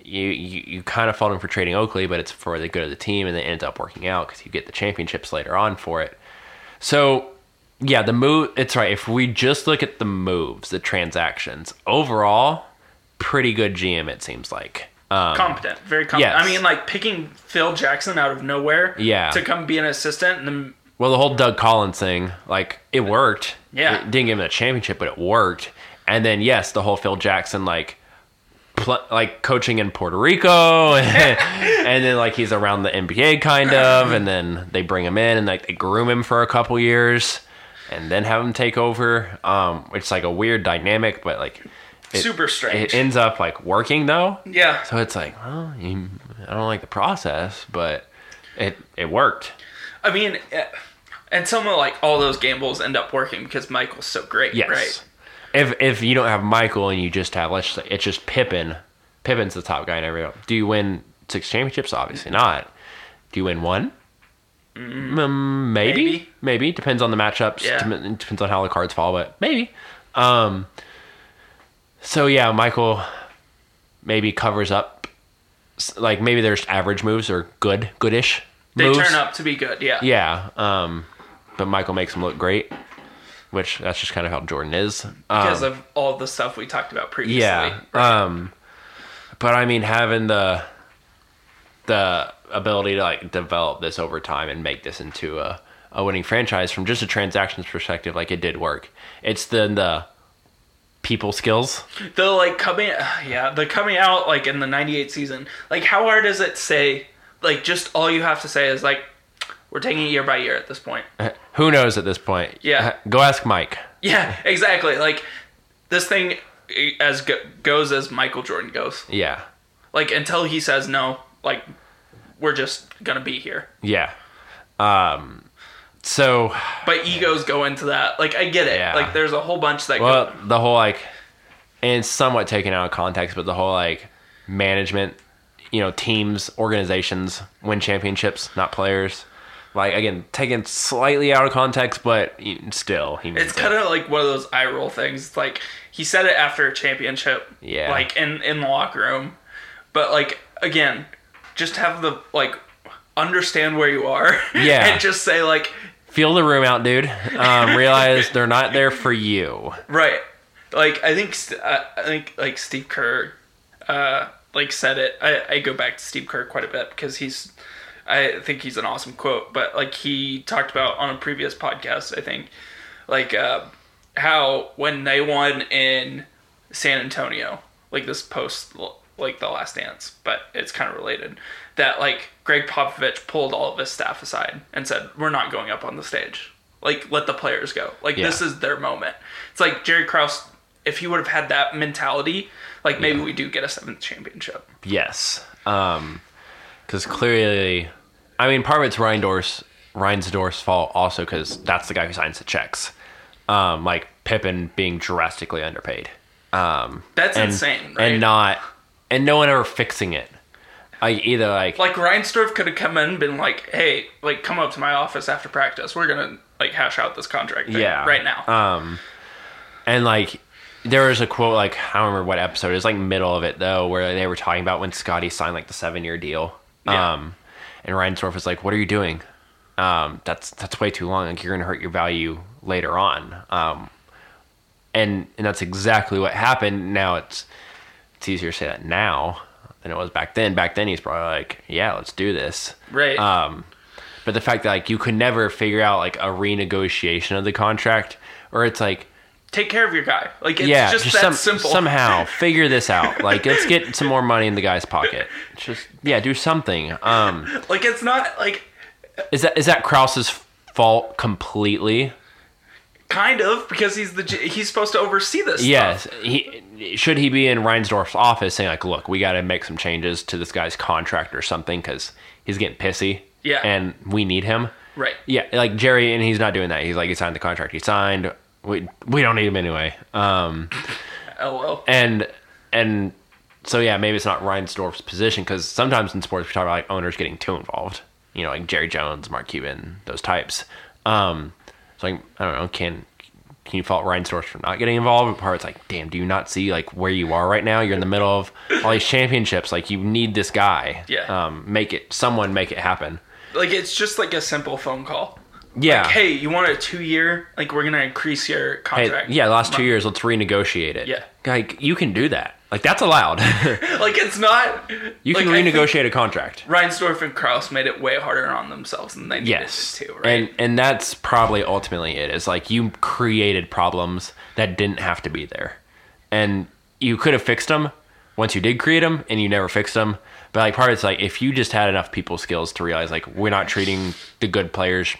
you you, you kind of fault him for trading Oakley, but it's for the good of the team, and it ends up working out because you get the championships later on for it. So yeah, the move. It's right. If we just look at the moves, the transactions overall, pretty good G M. It seems like. Um, competent, very competent. Yes. I mean, like, picking Phil Jackson out of nowhere yeah. to come be an assistant. And then, well, the whole Doug Collins thing, like, it worked. Yeah. It didn't give him a championship, but it worked. And then, yes, the whole Phil Jackson, like, pl- like coaching in Puerto Rico. And, and then, like, he's around the N B A, kind of. And then they bring him in and, like, they groom him for a couple years. And then have him take over. Um, it's, like, a weird dynamic, but, like... It, super strange. It ends up, like, working, though. Yeah. So it's like, well, you, I don't like the process, but it it worked. I mean, and some of, like, all those gambles end up working because Michael's so great, yes. right? If if you don't have Michael and you just have, let's say, it's just Pippen. Pippen's the top guy in every... Do you win six championships? Obviously not. Do you win one? Mm, maybe. Maybe. Maybe. Depends on the matchups. Yeah. Depends on how the cards fall, but maybe. Um... So, yeah, Michael maybe covers up, like, maybe there's average moves or good, goodish moves. They turn up to be good, yeah. Yeah, um, but Michael makes them look great, which that's just kind of how Jordan is. Um, because of all the stuff we talked about previously. Yeah, right? um, but, I mean, having the the ability to, like, develop this over time and make this into a, a winning franchise from just a transactions perspective, like, it did work. It's then the... people skills. The like coming, yeah, the coming out like in the ninety-eight season. Like, how hard is it to say? Like, just all you have to say is like, we're taking it year by year at this point. Who knows at this point? Yeah, go ask Mike. Yeah, exactly. Like, this thing as go- goes as Michael Jordan goes. Yeah. Like, until he says no, like, we're just gonna be here. Yeah. Um. So, but egos go into that. Like, I get it. Yeah. Like, there's a whole bunch that. Well, go- the whole like, and somewhat taken out of context, but the whole like management, you know, teams, organizations win championships, not players. Like, again, taken slightly out of context, but still, he. It's kind of it. Like one of those eye roll things. It's like he said it after a championship. Yeah. Like in in the locker room, but like again, just have the like understand where you are. Yeah. And just say like. Feel the room out, dude. Um, realize they're not there for you. Right. Like, I think, uh, I think like, Steve Kerr, uh, like, said it. I, I go back to Steve Kerr quite a bit because he's... I think he's an awesome quote. But, like, he talked about on a previous podcast, I think, like, uh, how when they won in San Antonio, like, this post, like, The Last Dance, but it's kind of related, that, like... Greg Popovich pulled all of his staff aside and said, we're not going up on the stage. Like, let the players go. Like, yeah. This is their moment. It's like Jerry Krause, if he would have had that mentality, like, maybe yeah. we do get a seventh championship. Yes. Because um, clearly, I mean, part of it's Reinsdorf's Reinsdorf's fault also because that's the guy who signs the checks. Um, like Pippen being drastically underpaid. Um, that's and, insane, right? And not, and no one ever fixing it. I either like like Reinsdorf could have come in and been like, hey, like come up to my office after practice. We're gonna like hash out this contract thing yeah. right now. Um, and like there was a quote like I don't remember what episode. It was like middle of it though, where they were talking about when Scottie signed like the seven year deal. Yeah. Um, and Reinsdorf was like, "What are you doing? Um, that's that's way too long. Like you're gonna hurt your value later on." Um, and and that's exactly what happened. Now it's it's easier to say that now than it was back then. Back then, he's probably like, yeah, let's do this. Right. Um, but the fact that like you could never figure out like a renegotiation of the contract, or it's like, take care of your guy. Like it's yeah, just, just that some, simple. Somehow figure this out. Like let's get some more money in the guy's pocket. Just yeah, do something. Um, like it's not like is that is that Krause's fault completely? Kind of, because he's the he's supposed to oversee this. Yes, stuff. He should he be in Reinsdorf's office saying like, "Look, we got to make some changes to this guy's contract or something because he's getting pissy." Yeah, and we need him. Right. Yeah, like Jerry, and he's not doing that. He's like, he signed the contract. He signed. We we don't need him anyway. Um, L O L. And and so yeah, maybe it's not Reinsdorf's position because sometimes in sports we talk about like owners getting too involved. You know, like Jerry Jones, Mark Cuban, those types. Um. So I, I don't know, can can you fault Reinsdorf for not getting involved? Part it's like, damn, do you not see like where you are right now? You're in the middle of all these championships. Like you need this guy. Yeah. Um, make it someone make it happen. Like it's just like a simple phone call. Yeah. Like, hey, you want a two year? Like we're gonna increase your contract. Hey, yeah, last two years, let's renegotiate it. Yeah. Like you can do that. Like that's allowed. Like it's not. You like, can renegotiate a contract. Reinsdorf and Krause made it way harder on themselves than they needed yes. it to, right? And and that's probably ultimately it. It's like you created problems that didn't have to be there, and you could have fixed them once you did create them, and you never fixed them. But like part of it's like if you just had enough people skills to realize like we're not treating the good players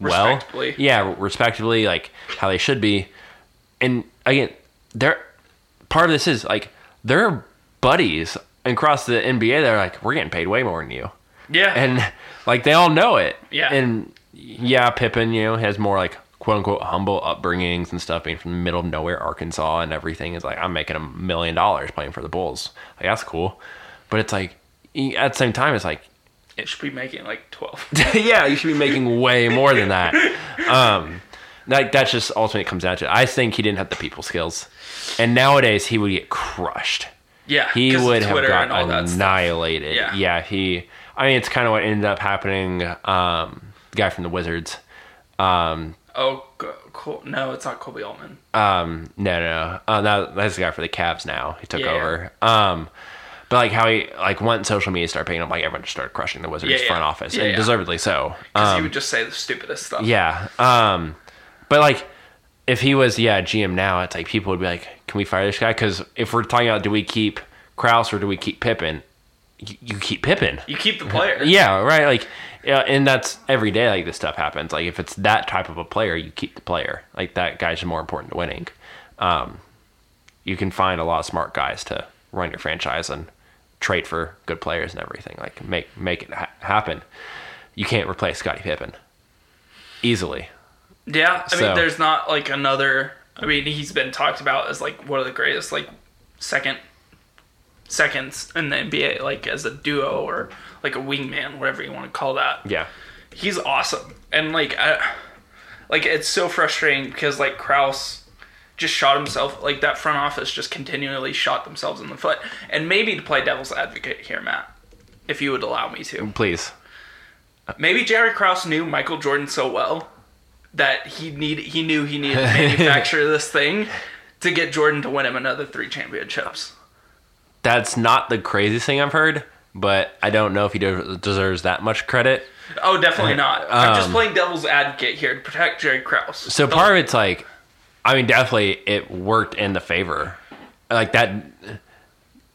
well, respectfully. yeah, respectively, like how they should be. And again, there part of this is like. There are buddies across the N B A that are like, we're getting paid way more than you. Yeah. And, like, they all know it. Yeah. And, yeah, Pippen, you know, has more, like, quote-unquote humble upbringings and stuff, being from the middle of nowhere, Arkansas, and everything. It's like, I'm making a million dollars playing for the Bulls. Like, that's cool. But it's like, at the same time, it's like... It should be making, like, twelve. Yeah, you should be making way more than that. Um... Like that's just ultimately it comes down to it. I think he didn't have the people skills, and nowadays he would get crushed. Yeah, he would have gotten annihilated. Yeah. yeah, he. I mean, it's kind of what ended up happening. Um, the guy from the Wizards. Um, oh, cool. No, it's not Kobe Altman. Um, no, no, no. Uh, that's the guy for the Cavs now. He took yeah, over. Yeah. Um, but like how he like once social media started picking up, like everyone just started crushing the Wizards yeah, yeah. front office, yeah, and yeah. deservedly so. Because um, he would just say the stupidest stuff. Yeah. Um. But, like, if he was, yeah, G M now, it's like people would be like, can we fire this guy? Because if we're talking about do we keep Krause or do we keep Pippen, you, you keep Pippen. You keep the player. Yeah, right. Like, yeah, and that's every day, like, this stuff happens. Like, if it's that type of a player, you keep the player. Like, that guy's more important to winning. Um, you can find a lot of smart guys to run your franchise and trade for good players and everything. Like, make, make it ha- happen. You can't replace Scottie Pippen easily. Yeah, I so. mean, there's not, like, another... I mean, he's been talked about as, like, one of the greatest, like, second seconds in the N B A, like, as a duo or, like, a wingman, whatever you want to call that. Yeah. He's awesome. And, like, I, like it's so frustrating because, like, Krause just shot himself... Like, that front office just continually shot themselves in the foot. And maybe to play devil's advocate here, Matt, if you would allow me to. Please. Maybe Jerry Krause knew Michael Jordan so well... that he need he knew he needed to manufacture this thing to get Jordan to win him another three championships. That's not the craziest thing I've heard, but I don't know if he de- deserves that much credit. Oh, definitely not. Um, I'm just playing devil's advocate here to protect Jerry Krause. So don't. Part of it's like, I mean, definitely it worked in the favor. Like that,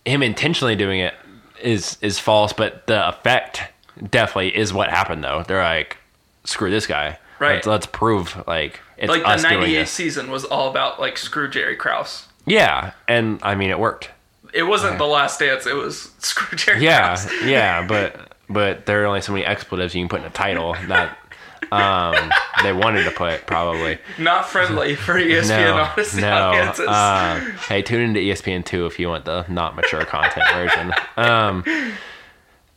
him intentionally doing it is is false, but the effect definitely is what happened though. They're like, screw this guy. Right. Let's, let's prove like it's like us doing this. Like the ninety-eight season was all about like screw Jerry Krause. Yeah, and I mean it worked. It wasn't uh, the last dance. It was screw Jerry. Yeah, Krause. yeah, but but there are only so many expletives you can put in a title. That Um, they wanted to put probably not friendly for E S P N. No, honestly, no. Uh, hey, tune into E S P N two if you want the not mature content version. Um,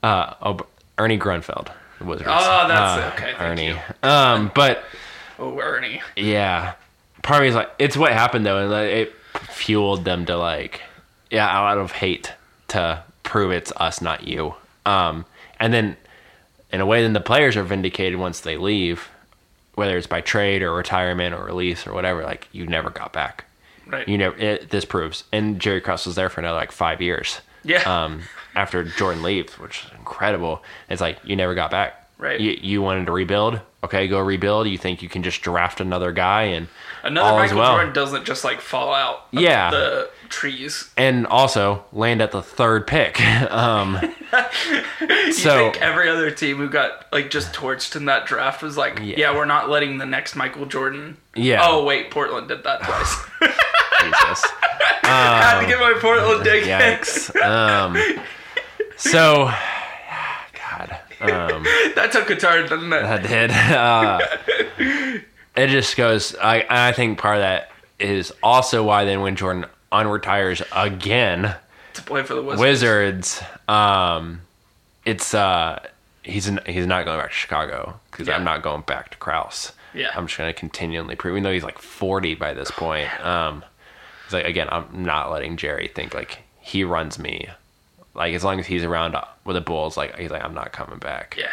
uh, oh, Ernie Grunfeld, the Wizards. Oh, that's uh, okay. Thank Ernie, you. Um, but oh, Ernie. Yeah, part of me is like, it's what happened though, and like, it fueled them to like, yeah, out of hate to prove it's us, not you. Um, and then. In a way, then the players are vindicated once they leave, whether it's by trade or retirement or release or whatever. Like, you never got back. Right. You never. It, this proves. And Jerry Krause was there for another like five years. Yeah. Um, after Jordan leaves, which is incredible. It's like you never got back. Right. You, you wanted to rebuild. Okay, go rebuild. You think you can just draft another guy and another all Michael well. Jordan doesn't just like fall out. Of yeah. The trees. And also land at the third pick. Um, you so, think every other team who got like just torched in that draft was like, yeah. yeah, we're not letting the next Michael Jordan. Yeah. Oh wait, Portland did that twice. Jesus. Um, Had to get my Portland dick. Yikes. Um, so, God. Um, that took a turn, didn't it? That did. Uh, it just goes. I I think part of that is also why then when Jordan unretires again to play for the Wizards, Wizards um, it's uh, he's an, he's not going back to Chicago because yeah. I'm not going back to Krause. Yeah, I'm just going to continually prove. Even though he's like forty by this point, um, he's like again, I'm not letting Jerry think like he runs me. Like, as long as he's around with the Bulls, like he's like, I'm not coming back. Yeah.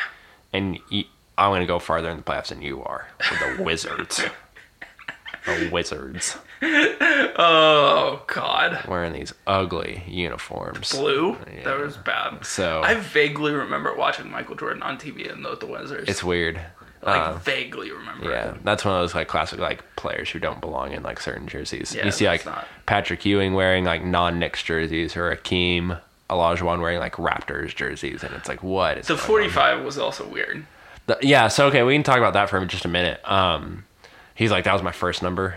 And you, I'm going to go farther in the playoffs than you are with the Wizards. The Wizards. Oh, God. Wearing these ugly uniforms. Blue? Yeah. That was bad. So I vaguely remember watching Michael Jordan on T V and the, the Wizards. It's weird. Like, uh, vaguely remember. Yeah, that's one of those like classic like players who don't belong in like certain jerseys. Yeah, you see like not. Patrick Ewing wearing like non-Knicks jerseys or Hakeem Olajuwon wearing like Raptors jerseys, and it's like, what is the forty-five on? Was also weird. The, yeah, so okay, we can talk about that for just a minute. Um, he's like, that was my first number,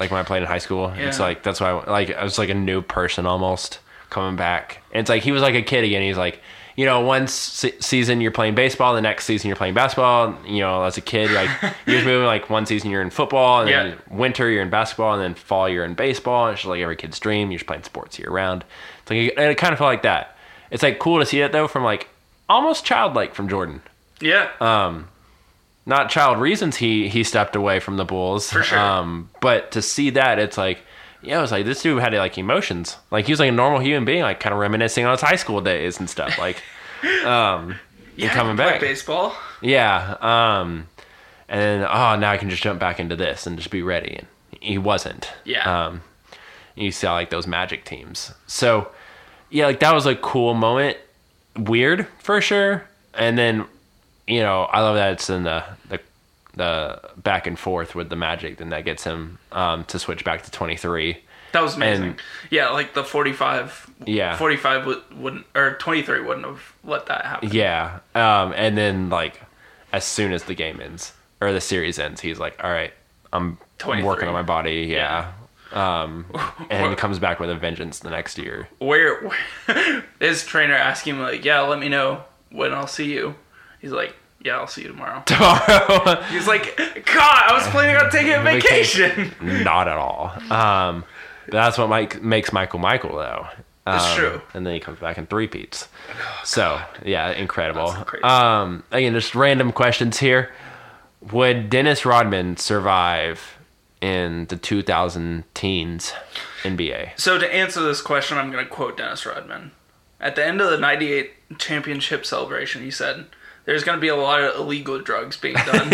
like when I played in high school. Yeah. It's like that's why, I, like, I was like a new person almost coming back. And it's like he was like a kid again. He's like, you know, one se- season you're playing baseball, the next season you're playing basketball. You know, as a kid, like you're moving. Like one season you're in football, and yeah. then winter you're in basketball, and then fall you're in baseball. And it's just like every kid's dream. You're just playing sports year round. It's like, and it kind of felt like that. It's like cool to see that though, from like almost childlike from Jordan. Yeah. Um, not child reasons he he stepped away from the Bulls. For sure. Um, but to see that, it's like, yeah, it was like this dude had like emotions. Like he was like a normal human being, like kind of reminiscing on his high school days and stuff. Like, um, yeah, and coming back baseball. Yeah. Um, and then oh, now I can just jump back into this and just be ready. And he wasn't. Yeah. Um. You saw like those Magic teams. So yeah, like that was a cool moment. Weird for sure. And then, you know, I love that it's in the the, the back and forth with the Magic, then that gets him um, to switch back to twenty-three. That was amazing. And, yeah, like the forty-five yeah. forty-five would, wouldn't or twenty-three wouldn't have let that happen. Yeah. Um, and then like as soon as the game ends or the series ends, he's like, all right, I'm working on my body. Yeah. yeah. Um, and he comes back with a vengeance the next year. Where, where his trainer asked him like, yeah, let me know when I'll see you. He's like, yeah, I'll see you tomorrow. Tomorrow. He's like, God, I was planning on taking a vacation. Not at all. Um, that's what Mike makes Michael Michael though. Um, that's true. And then he comes back and three-peats. Oh, so yeah, incredible. Um, again, just random questions here. Would Dennis Rodman survive in the two thousand teens N B A? So to answer this question, I'm going to quote Dennis Rodman. At the end of the ninety-eight championship celebration, he said, there's going to be a lot of illegal drugs being done.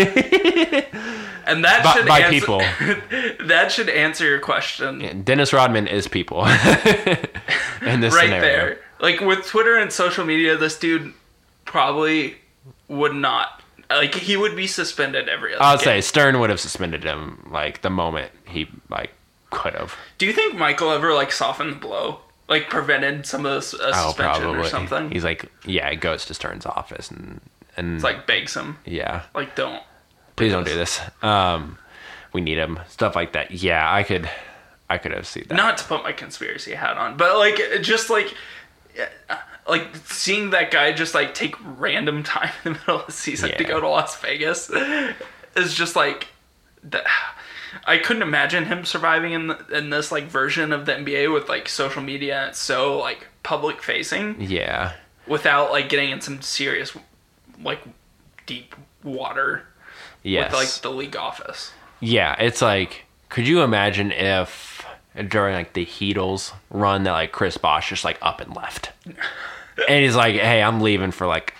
And that by, should by answer, people. That should answer your question. Yeah, Dennis Rodman is people. In this right scenario. There. Like with Twitter and social media, this dude probably would not. Like, he would be suspended every other I'll game. Say, Stern would have suspended him, like, the moment he, like, could have. Do you think Michael ever, like, softened the blow? Like, prevented some of the uh, oh, suspension probably. Or something? He's like, yeah, it goes to Stern's office and... and it's like, begs him. Yeah. Like, don't. Please don't do this. Um, we need him. Stuff like that. Yeah, I could... I could have seen that. Not to put my conspiracy hat on, but, like, just, like... like seeing that guy just like take random time in the middle of the season yeah. to go to Las Vegas is just like that. I couldn't imagine him surviving in the, in this like version of the N B A with like social media and so like public facing. Yeah. Without like getting in some serious like deep water. Yes. With like the league office. Yeah, it's like, could you imagine if during like the Heatles run that like Chris Bosh just like up and left, and he's like, "Hey, I'm leaving for like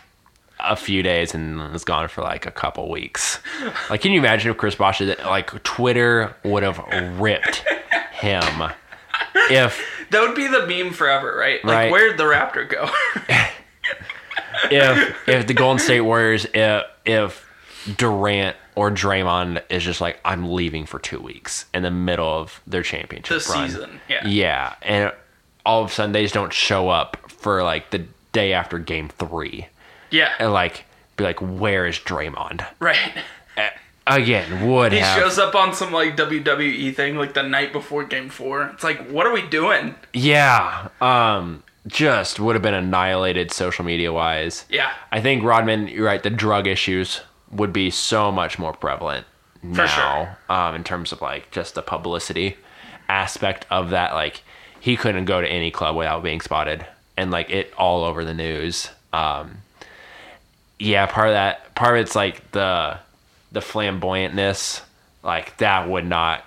a few days," and is gone for like a couple weeks. Like, can you imagine if Chris Bosh did that? Like, Twitter would have ripped him. If that would be the meme forever, right? Like, right? Where'd the Raptor go? if if the Golden State Warriors, if if Durant or Draymond is just like, I'm leaving for two weeks in the middle of their championship this run. Season. Yeah. Yeah. And all of a sudden they just don't show up for like the day after game three. Yeah. And like, be like, where is Draymond? Right. Uh, again, would he have... shows up on some like W W E thing like the night before game four. It's like, what are we doing? Yeah. Um, just would have been annihilated social media wise. Yeah. I think Rodman, you're right. The drug issues would be so much more prevalent now. For sure. Um, in terms of like just the publicity aspect of that. Like, he couldn't go to any club without being spotted, and like it all over the news. Um, yeah, part of that, part of it's like the the flamboyantness. Like, that would not,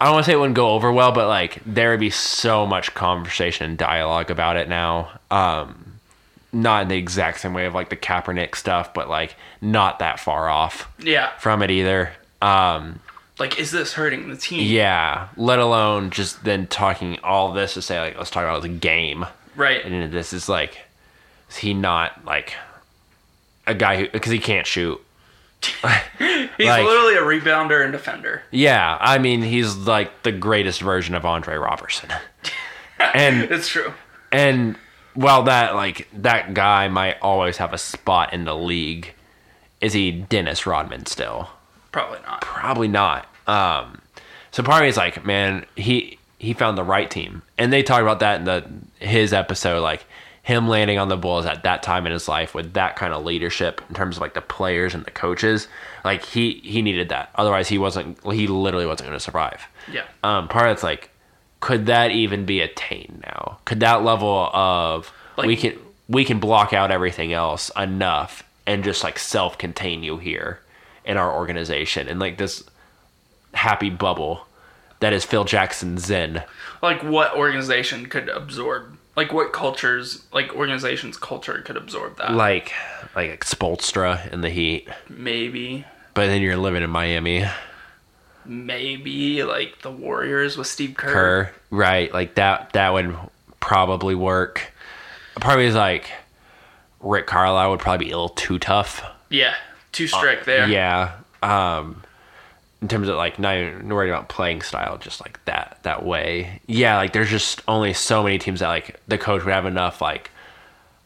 I don't want to say it wouldn't go over well, but like there would be so much conversation and dialogue about it now. Um, Not in the exact same way of like the Kaepernick stuff, but like not that far off yeah. from it either. Um, like, is this hurting the team? Yeah. Let alone just then talking all this to say like, let's talk about the game. Right. And this is like, is he not like a guy who, because he can't shoot. He's like, literally a rebounder and defender. Yeah. I mean, he's like the greatest version of Andre Robertson. And it's true. And, Well, that like that guy might always have a spot in the league. Is he Dennis Rodman still? Probably not. Probably not. Um, so part of me is like, man, he he found the right team, and they talked about that in the his episode, like him landing on the Bulls at that time in his life with that kind of leadership in terms of like the players and the coaches. Like he he needed that, otherwise he wasn't. He literally wasn't going to survive. Yeah. Um, part of it's like, could that even be attained now? Could that level of like, we can we can block out everything else enough and just like self-contain you here in our organization and like this happy bubble that is Phil Jackson's Zen? Like, what organization could absorb? Like, what cultures? Like, organization's culture could absorb that? Like like Spolstra in the Heat, maybe. But then you're living in Miami. Maybe like the Warriors with Steve Kerr. Kerr, right? Like that. That would probably work. Probably like Rick Carlisle would probably be a little too tough. Yeah, too strict uh, there. Yeah. Um, in terms of like not even worried about playing style, just like that that way. Yeah, like there's just only so many teams that like the coach would have enough like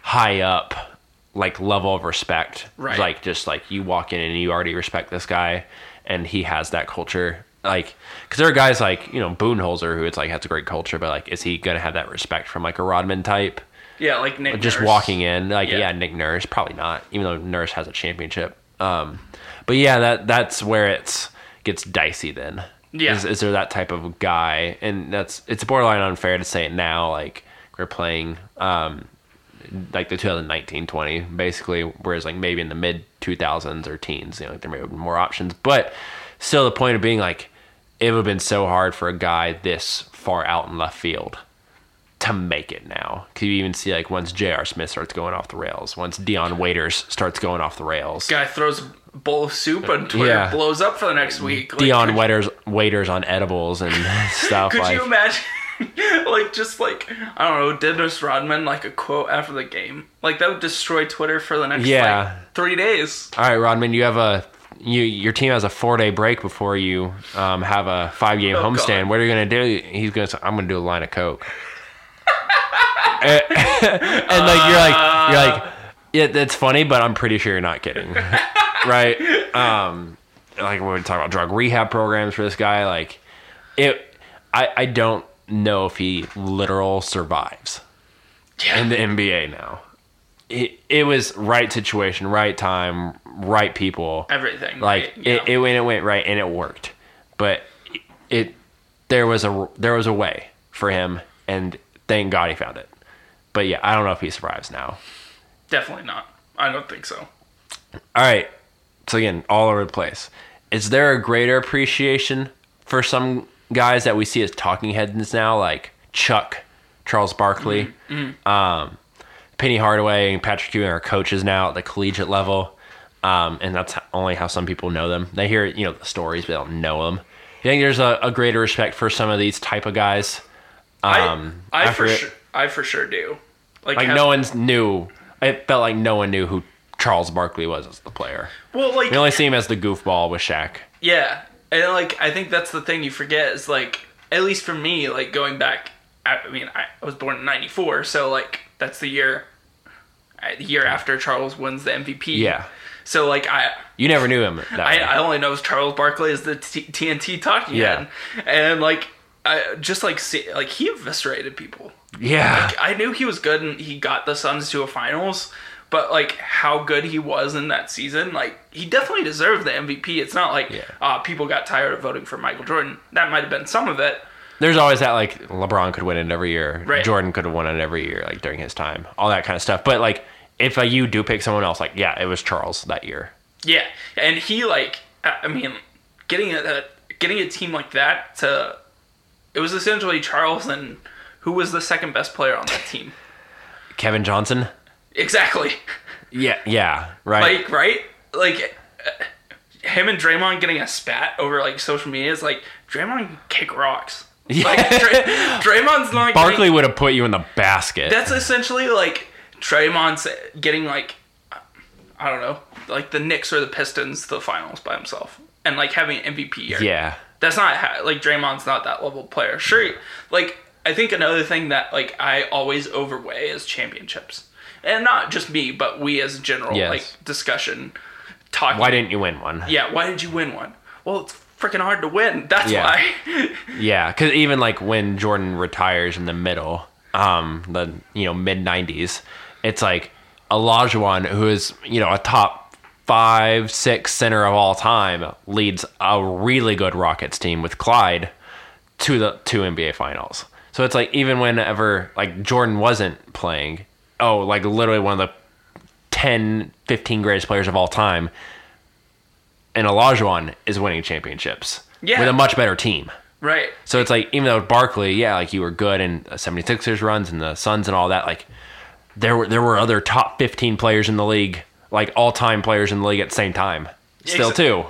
high up like level of respect. Right. Like just like you walk in and you already respect this guy. And he has that culture, like, because there are guys like, you know, Budenholzer, who it's like has a great culture, but like, is he gonna have that respect from like a Rodman type? Yeah, like Nick. Just Nurse. Walking in, like, yeah. yeah, Nick Nurse, probably not. Even though Nurse has a championship, um, but yeah, that that's where it gets dicey. Then, yeah, is, is there that type of guy? And that's it's borderline unfair to say it now. Like we're playing, um, like the twenty nineteen twenty basically, whereas like maybe in the mid two thousands or teens, you know, like there may have been more options, but still the point of being like, it would have been so hard for a guy this far out in left field to make it now. Cause you even see like once J R Smith starts going off the rails, once Deion Waiters starts going off the rails, guy throws a bowl of soup on Twitter, yeah. blows up for the next week. Deion like, Waiters, Waiters on edibles and stuff. Could like, you imagine? Like, just like, I don't know, Dennis Rodman, like a quote after the game. Like, that would destroy Twitter for the next, yeah. like, three days. All right, Rodman, you have a, you your team has a four-day break before you um, have a five-game oh, homestand. God. What are you going to do? He's going to say, I'm going to do a line of Coke. and, and, like, you're like, you're like, yeah, that's funny, but I'm pretty sure you're not kidding. Right? Um, like, when we talk about drug rehab programs for this guy, like, it, I, I don't know if he literal survives. yeah. in the N B A now. It it was right situation, right time, right people. Everything. Like right? yeah. it, it went, it went right, and it worked. But it, it there was a there was a way for him, and thank God he found it. But yeah, I don't know if he survives now. Definitely not. I don't think so. All right. So again, all over the place. Is there a greater appreciation for some guys that we see as talking heads now, like Chuck, Charles Barkley, mm-hmm. Mm-hmm. um, Penny Hardaway, and Patrick Ewing are coaches now at the collegiate level, um, and that's only how some people know them. They hear, you know, the stories, but they don't know them. Do you think there's a, a greater respect for some of these type of guys? Um, I, I for sure, I for sure do. Like, like have, no one's knew. It felt like no one knew who Charles Barkley was as the player. Well, like we only see him as the goofball with Shaq. Yeah, and like I think that's the thing you forget is like at least for me, like going back. I mean, I was born in ninety-four, so like that's the year, the year after Charles wins the M V P. Yeah. So like I, you never knew him. That I, I only know Charles Barkley as the T- TNT talking head, yeah. and like I just like see, like he eviscerated people. Yeah. Like, I knew he was good, and he got the Suns to a finals. But, like, how good he was in that season, like, he definitely deserved the M V P. It's not like yeah. uh, people got tired of voting for Michael Jordan. That might have been some of it. There's always that, like, LeBron could win it every year. Right. Jordan could have won it every year, like, during his time. All that kind of stuff. But, like, if uh, you do pick someone else, like, yeah, it was Charles that year. Yeah. And he, like, I mean, getting a, getting a team like that to... It was essentially Charles and who was the second best player on that team? Kevin Johnson? Exactly. Yeah, yeah, right. Like, right? Like, uh, him and Draymond getting a spat over, like, social media is like, Draymond can kick rocks. Yeah. Like, Dray- Draymond's not Barkley getting, would have put you in the basket. That's essentially, like, Draymond's getting, like, I don't know, like, the Knicks or the Pistons to the finals by himself. And, like, having an M V P year. Yeah. That's not, ha- like, Draymond's not that level player. Sure, like, I think another thing that, like, I always overweigh is championships. And not just me, but we as a general yes. like discussion. Talking. Why didn't you win one? Yeah, why did you win one? Well, it's freaking hard to win. That's yeah. why. yeah, because even like when Jordan retires in the middle, um, the you know mid nineties, it's like Olajuwon, who is you know a top five, six center of all time, leads a really good Rockets team with Clyde to the two N B A Finals. So it's like even whenever like Jordan wasn't playing. Oh, like literally one of the ten, fifteen greatest players of all time. And Olajuwon is winning championships yeah. with a much better team. Right. So it's like, even though Barkley, yeah, like you were good in seventy-sixers runs and the Suns and all that, like there were there were other top fifteen players in the league, like all-time players in the league at the same time. Still Ex- too.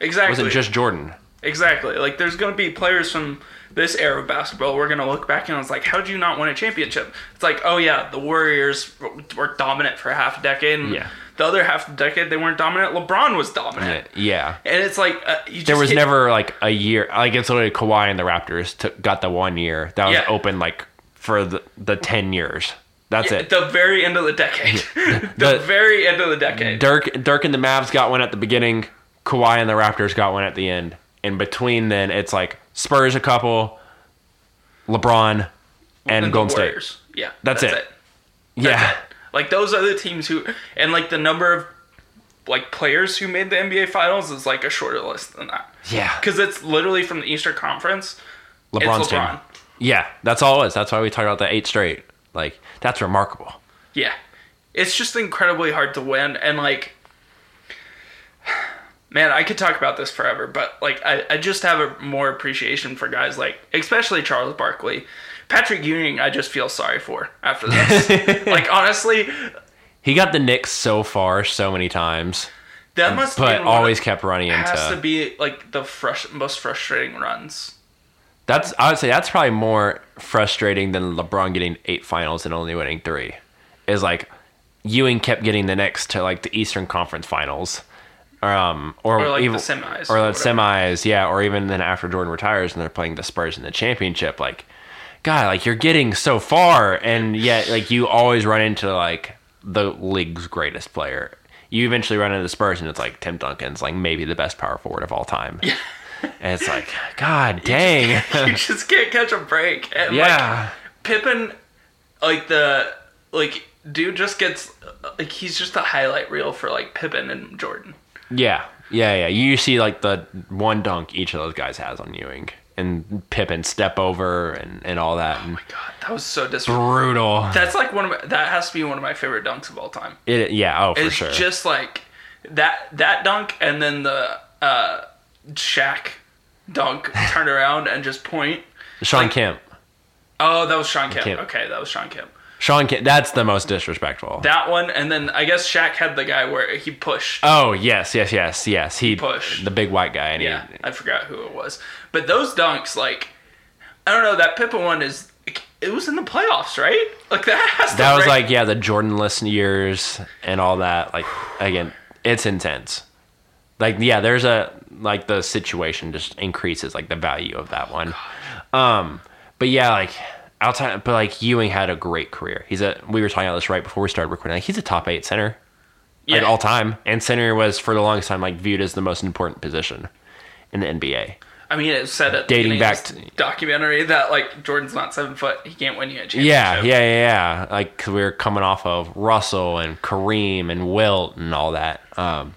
Exactly. It wasn't just Jordan. Exactly. Like there's going to be players from... this era of basketball, we're going to look back and it's like, how do you not win a championship? It's like, oh yeah, the Warriors were dominant for half a decade. And yeah. The other half of the decade, they weren't dominant. LeBron was dominant. Yeah. And it's like... Uh, you just there was hit. never like a year... Like it's literally Kawhi and the Raptors took, got the one year. That was yeah. open like for the, the ten years. That's yeah, it. The very end of the decade. the, the very end of the decade. Dirk, Dirk and the Mavs got one at the beginning. Kawhi and the Raptors got one at the end. In between then, it's like... Spurs a couple, LeBron, and, and Golden State. Yeah, that's, that's it. it. Yeah, that's it. Like those are the teams who, and like the number of like players who made the N B A Finals is like a shorter list than that. Yeah, because it's literally from the Eastern Conference. LeBron's it's LeBron. Team. Yeah, that's all it is. That's why we talk about the eight straight. Like that's remarkable. Yeah, it's just incredibly hard to win, and like. Man, I could talk about this forever, but like I, I just have a more appreciation for guys like, especially Charles Barkley. Patrick Ewing, I just feel sorry for after this. Like, honestly. He got the Knicks so far so many times. That must be But always of, kept running into. It has to be like the frust- most frustrating runs. That's I would say that's probably more frustrating than LeBron getting eight finals and only winning three. Is like Ewing kept getting the Knicks to like the Eastern Conference Finals. Um, or, or like even, the semis. Or the semis, yeah. Or even then after Jordan retires and they're playing the Spurs in the championship, like, God, like you're getting so far. And yet, like, you always run into, like, the league's greatest player. You eventually run into the Spurs and it's like Tim Duncan's, like, maybe the best power forward of all time. Yeah. And it's like, God dang. You just, you just can't catch a break. And yeah. Like, Pippen, like, the like, dude just gets, like, he's just a highlight reel for, like, Pippen and Jordan. Yeah, yeah, yeah. You see, like, the one dunk each of those guys has on Ewing. And Pippen step over and, and all that. Oh, my God. That was so disrespectful. Brutal. That's, like, one of my, that has to be one of my favorite dunks of all time. It, yeah, oh, for it's sure. It's just, like, that that dunk and then the uh, Shaq dunk turn around and just point. Sean like, Kemp. Oh, that was Sean Kemp. Kemp. Okay, that was Sean Kemp. Sean Kemp, that's the most disrespectful. That one, and then I guess Shaq had the guy where he pushed. Oh, yes, yes, yes, yes. He pushed. The big white guy. And yeah, he, I forgot who it was. But those dunks, like, I don't know, that Pippen one is, it was in the playoffs, right? Like, that has to That was break. Like, yeah, the Jordan-less years and all that. Like, again, it's intense. Like, yeah, there's a, like, the situation just increases, like, the value of that one. Um, but, yeah, like... Outside, but like Ewing had a great career. He's a. We were talking about this right before we started recording. Like he's a top eight center, yeah, like all time. And center was for the longest time like viewed as the most important position in the N B A. I mean, it said at dating the back to documentary that like Jordan's not seven foot. He can't win you a championship. Yeah, yeah, yeah. Like cause we were coming off of Russell and Kareem and Wilt and all that. Um,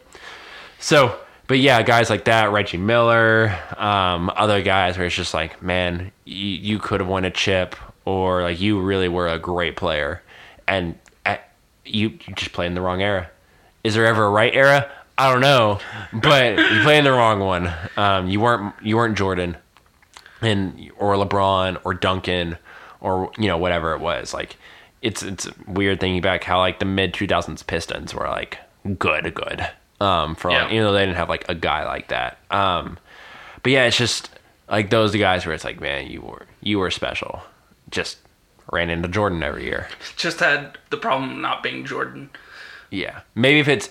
so, but yeah, guys like that, Reggie Miller, um, other guys where it's just like, man, you, you could have won a chip. Or like you really were a great player, and at, you, you just played in the wrong era. Is there ever a right era? I don't know, but you played in the wrong one. Um, you weren't you weren't Jordan, and or LeBron or Duncan or you know whatever it was. Like it's it's weird thinking back how like the mid two thousands Pistons were like good good. Um, for yeah. like, you know they didn't have like a guy like that. Um, but yeah, it's just like those are the guys where it's like man you were you were special. Just ran into Jordan every year. Just had the problem not being Jordan. Yeah. Maybe if it's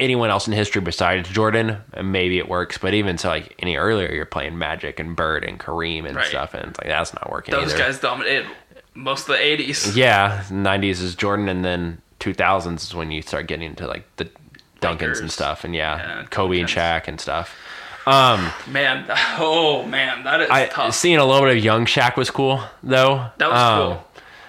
anyone else in history besides Jordan, maybe it works. But even so, like, any earlier, you're playing Magic and Bird and Kareem and right. stuff. And it's like, that's not working Those either. Guys dominated most of the eighties. Yeah. nineties is Jordan. And then two thousands is when you start getting into, like, the Dunkins Lakers. And stuff. And, yeah, yeah Kobe and Shaq and stuff. Um, man, oh man, that is I, tough. Seeing a little bit of young Shaq was cool, though. That was um, cool.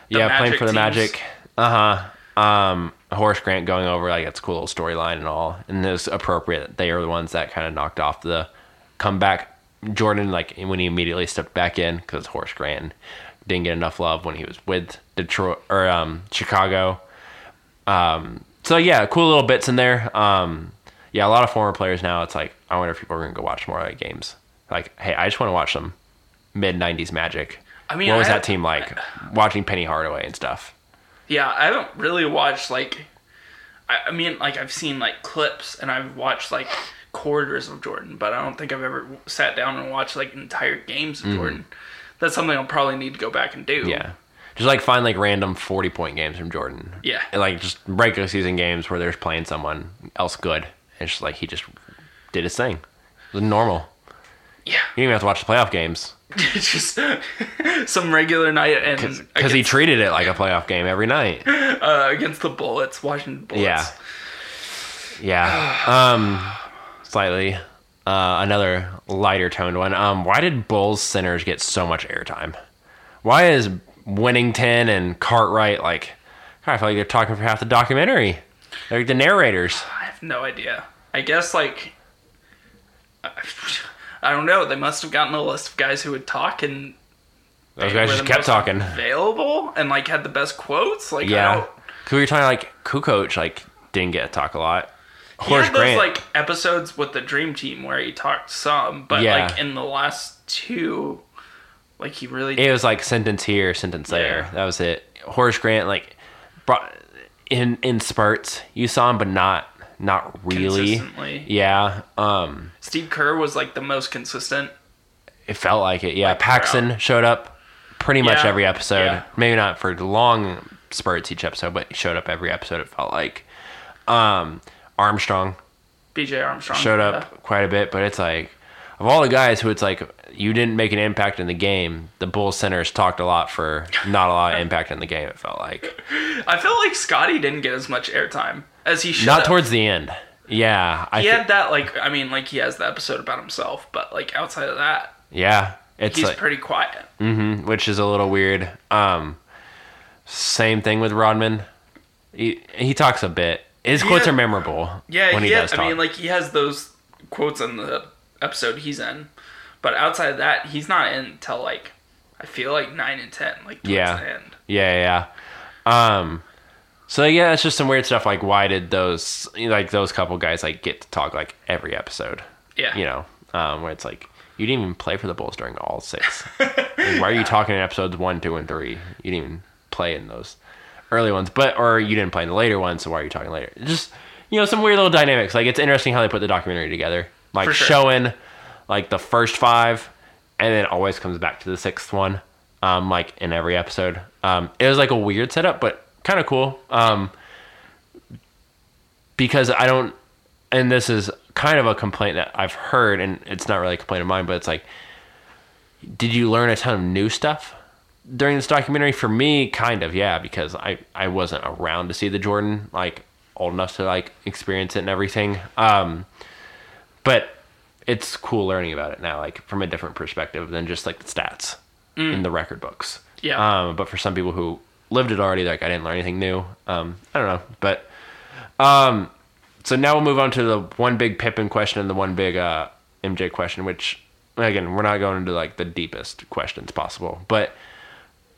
The yeah, Magic playing for the teams. Magic. Uh huh. Um, Horace Grant going over like it's a cool little storyline and all, and it was appropriate. They are the ones that kind of knocked off the comeback. Jordan, like when he immediately stepped back in because Horace Grant didn't get enough love when he was with Detroit or um Chicago. Um, so yeah, cool little bits in there. Um. Yeah, a lot of former players now, it's like, I wonder if people are going to go watch more like games. Like, hey, I just want to watch some mid-nineties Magic. I mean, What was I, that team like? I, Watching Penny Hardaway and stuff. Yeah, I haven't really watched, like... I, I mean, like, I've seen, like, clips, and I've watched, like, quarters of Jordan, but I don't think I've ever sat down and watched, like, entire games of mm-hmm. Jordan. That's something I'll probably need to go back and do. Yeah. Just, like, find, like, random forty-point games from Jordan. Yeah. And, like, just regular season games where they're playing someone else good. It's just like he just did his thing. It was normal. Yeah. You didn't even have to watch the playoff games. It's just some regular night. And because he treated it like a playoff game every night. Uh, against the Bullets, Washington Bullets. Yeah. Yeah. um, slightly. Uh, another lighter toned one. Um, why did Bulls centers get so much airtime? Why is Winnington and Cartwright like, I feel like they're talking for half the documentary. They're the narrators. I have no idea. I guess, like, I don't know. They must have gotten a list of guys who would talk, and those guys just kept talking. Available and like had the best quotes. Like, yeah, because we were talking like Kukoc, like didn't get to talk a lot. He had those like episodes with the Dream Team where he talked some, but yeah. like in the last two, like he really it was like sentence here, sentence there. Yeah. That was it. Horace Grant like brought. In in spurts, you saw him, but not not really. Consistently. Yeah. Um, Steve Kerr was like the most consistent. It felt like it. Yeah. Like Paxson throughout. Showed up pretty yeah. much every episode. Yeah. Maybe not for long spurts each episode, but he showed up every episode. It felt like um, Armstrong, B J. Armstrong showed up yeah. quite a bit. But it's like of all the guys who it's like you didn't make an impact in the game. The Bulls centers talked a lot for not a lot of impact in the game. It felt like. I felt like Scottie didn't get as much airtime as he should. Not have. Towards the end. Yeah, I he th- had that. Like I mean, like he has the episode about himself, but like outside of that, yeah, it's he's like, pretty quiet. Mm-hmm, which is a little weird. Um, Same thing with Rodman. He, he talks a bit. His he quotes has, are memorable. Yeah, when he, he does has, talk. I mean, like, he has those quotes on the episode he's in. But outside of that, he's not in until, like, I feel like nine and ten, like, towards yeah. the end. Yeah, yeah. Um, so, yeah, it's just some weird stuff. Like, why did those, like, those couple guys, like, get to talk, like, every episode? Yeah. You know, um, where it's like, you didn't even play for the Bulls during all six. Like, why are you yeah. talking in episodes one, two, and three? You didn't even play in those early ones, but or you didn't play in the later ones, so why are you talking later? Just, you know, some weird little dynamics. Like, it's interesting how they put the documentary together. Like, sure. showing, like, the first five, and then always comes back to the sixth one, um, like, in every episode. Um, it was, like, a weird setup, but kind of cool. Um, because I don't... And this is kind of a complaint that I've heard, and it's not really a complaint of mine, but it's like, did you learn a ton of new stuff during this documentary? For me, kind of, yeah, because I, I wasn't around to see the Jordan, like, old enough to, like, experience it and everything. Um, but it's cool learning about it now, like, from a different perspective than just, like, the stats mm. in the record books. Yeah. Um, but for some people who lived it already, like, I didn't learn anything new. Um, I don't know, but... Um, So now we'll move on to the one big Pippen question and the one big uh, M J question, which, again, we're not going into, like, the deepest questions possible. But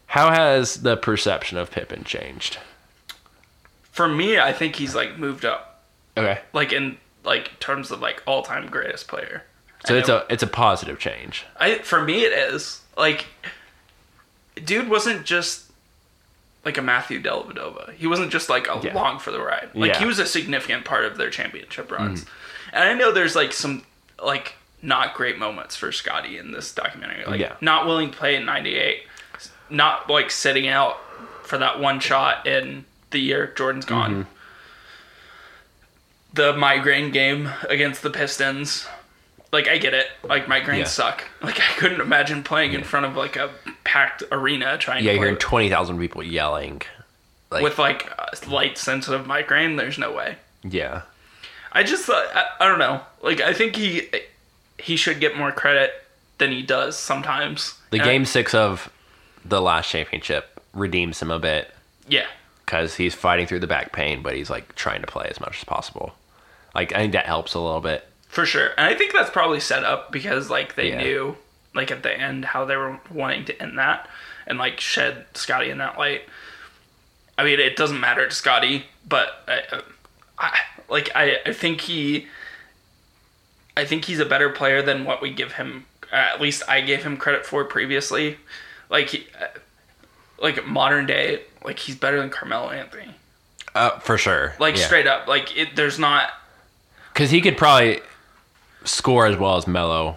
how has the perception of Pippen changed? For me, I think he's, like, moved up. Okay. Like, in, like, terms of, like, all-time greatest player. So and it's it, a it's a positive change. I For me, it is. Like, dude wasn't just... like a Matthew Dellavedova. He wasn't just like along yeah. for the ride. Like yeah. he was a significant part of their championship runs. Mm. And I know there's like some like not great moments for Scottie in this documentary. Like yeah. not willing to play in ninety-eight, not like sitting out for that one shot in the year Jordan's gone. Mm-hmm. The migraine game against the Pistons. Like, I get it. Like, migraines yeah. suck. Like, I couldn't imagine playing yeah. in front of, like, a packed arena trying yeah, to... Yeah, you're hearing twenty thousand people yelling. Like, with, like, a light sensitive migraine, there's no way. Yeah. I just thought... I, I don't know. Like, I think he he should get more credit than he does sometimes. The and game I, six of the last championship redeems him a bit. Yeah. Because he's fighting through the back pain, but he's, like, trying to play as much as possible. Like, I think that helps a little bit. For sure. And I think that's probably set up because, like, they yeah. knew, like, at the end how they were wanting to end that and, like, shed Scottie in that light. I mean, it doesn't matter to Scottie, but, I, I, like, I, I think he... I think he's a better player than what we give him... At least I gave him credit for previously. Like, he, like modern day, like, he's better than Carmelo Anthony. Uh, for sure. Like, yeah. straight up. Like, it, there's not... Because he could probably... score as well as Melo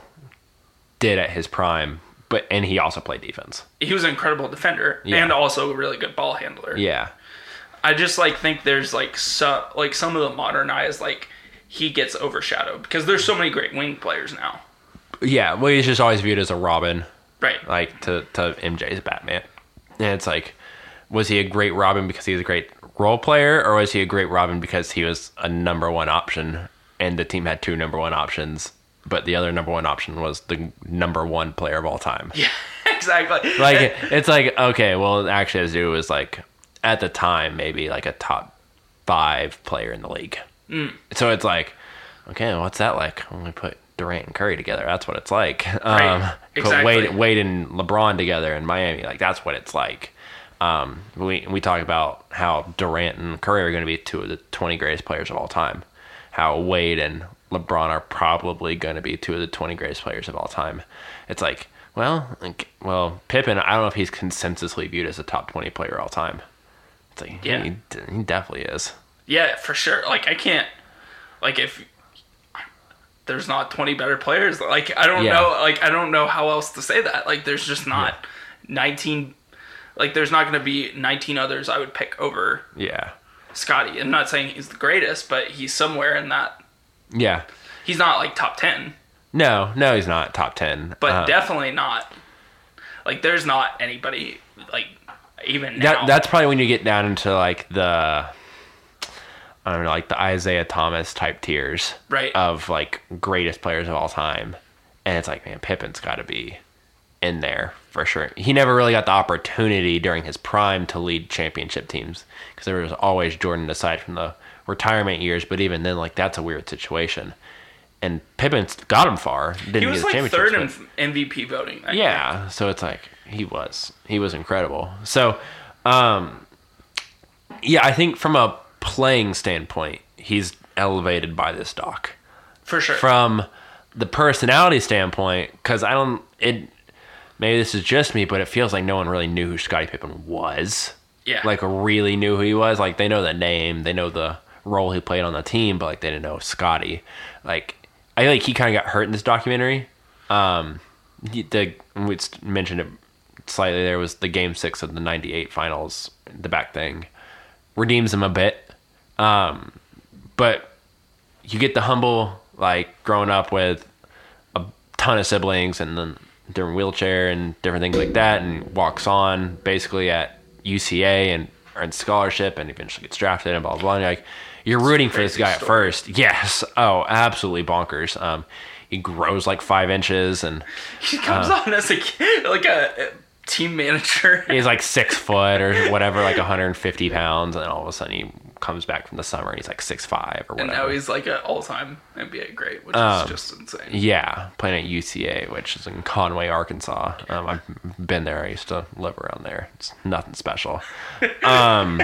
did at his prime, but and he also played defense. He was an incredible defender yeah. and also a really good ball handler. Yeah, I just like think there's like some like some of the modernized like he gets overshadowed because there's so many great wing players now. Yeah, well, he's just always viewed as a Robin, right? Like to to M J's Batman, and it's like, was he a great Robin because he was a great role player, or was he a great Robin because he was a number one option? And the team had two number one options, but the other number one option was the number one player of all time. Yeah, exactly. Like, it's like, okay, well, actually, as you was like, at the time, maybe like a top five player in the league. Mm. So it's like, okay, what's that like? When we put Durant and Curry together, that's what it's like. Right. Um, exactly. Put Wade, Wade and LeBron together in Miami, like, that's what it's like. Um, we, we talk about how Durant and Curry are going to be two of the twenty greatest players of all time. How Wade and LeBron are probably going to be two of the twenty greatest players of all time. It's like, well, like, well, Pippen, I don't know if he's consensusly viewed as a top twenty player of all time. It's like, yeah, he, he definitely is. Yeah, for sure. Like, I can't, like, if there's not twenty better players, like, I don't yeah. know, like, I don't know how else to say that. Like, there's just not yeah. nineteen, like, there's not going to be nineteen others I would pick over. Yeah. Scottie. I'm not saying he's the greatest, but he's somewhere in that. Yeah. He's not like top ten. No, no, he's not top ten. But um, definitely not. Like, there's not anybody like even now. That, that's probably when you get down into like the, I don't know, like the Isaiah Thomas type tiers, right? Of like greatest players of all time, and it's like, man, Pippen's got to be in there for sure. He never really got the opportunity during his prime to lead championship teams because there was always Jordan aside from the retirement years. But even then, like, that's a weird situation. And Pippen got him far. Didn't he was get the like third in M V P voting. That yeah, year. So it's like he was he was incredible. So, um, yeah, I think from a playing standpoint, he's elevated by this doc for sure. From the personality standpoint, because I don't it. Maybe this is just me, but it feels like no one really knew who Scottie Pippen was. Yeah, like really knew who he was. Like they know the name, they know the role he played on the team, but like they didn't know Scottie. Like. I think like he kind of got hurt in this documentary. Um, he, the, we mentioned it slightly. There was the game six of the ninety-eight finals, the back thing. Redeems him a bit. Um, but you get the humble, like, growing up with a ton of siblings and then a different wheelchair and different things like that, and walks on basically at U C A and earns scholarship and eventually gets drafted and blah, blah, blah. Like, you're rooting for this guy story. At first. Yes. Oh, absolutely bonkers. Um, he grows like five inches and he comes uh, on as a kid, like a team manager. He's like six foot or whatever, like one hundred fifty pounds. And all of a sudden he comes back from the summer and he's like six five or whatever. And now he's like an all-time N B A great, which um, is just insane. Yeah. Playing at U C A, which is in Conway, Arkansas. Um, I've been there. I used to live around there. It's nothing special. Um,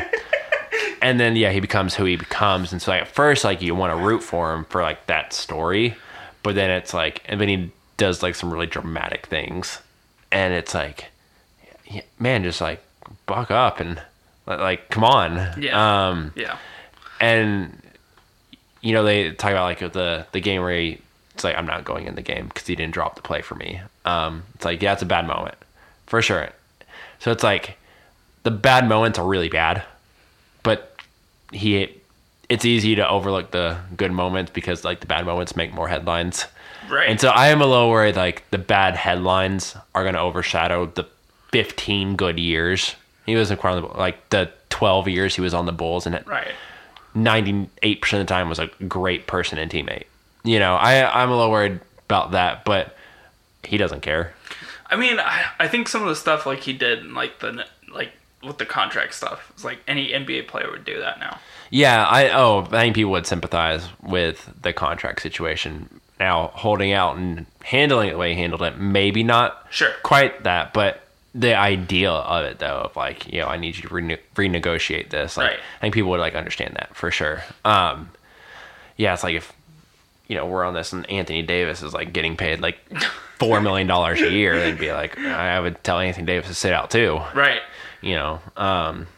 And then, yeah, he becomes who he becomes. And so, like, at first, like, you want to root for him for, like, that story. But then it's, like... And then he does, like, some really dramatic things. And it's, like... Yeah, man, just, like, buck up and, like, come on. Yeah. Um, yeah. And, you know, they talk about, like, the, the game where he... It's, like, I'm not going in the game because he didn't drop the play for me. Um, it's, like, yeah, it's a bad moment. For sure. So, it's, like, the bad moments are really bad. But he, it's easy to overlook the good moments because like the bad moments make more headlines, right? And so I am a little worried like the bad headlines are going to overshadow the fifteen good years he was incredible, like the twelve years he was on the Bulls, and it, right, ninety-eight percent of the time was a great person and teammate. You know, I I'm a little worried about that, but he doesn't care. I mean, I I think some of the stuff like he did, in, like the like. with the contract stuff. It's like any N B A player would do that now. Yeah, I oh, I think people would sympathize with the contract situation. Now, holding out and handling it the way he handled it, maybe not sure. quite that, but the idea of it, though, of like, you know, I need you to rene- renegotiate this. Like, right. I think people would, like, understand that for sure. Um, yeah, it's like if, you know, we're on this and Anthony Davis is, like, getting paid, like, four million dollars a year, they'd be like, I would tell Anthony Davis to sit out, too. Right. You know, um,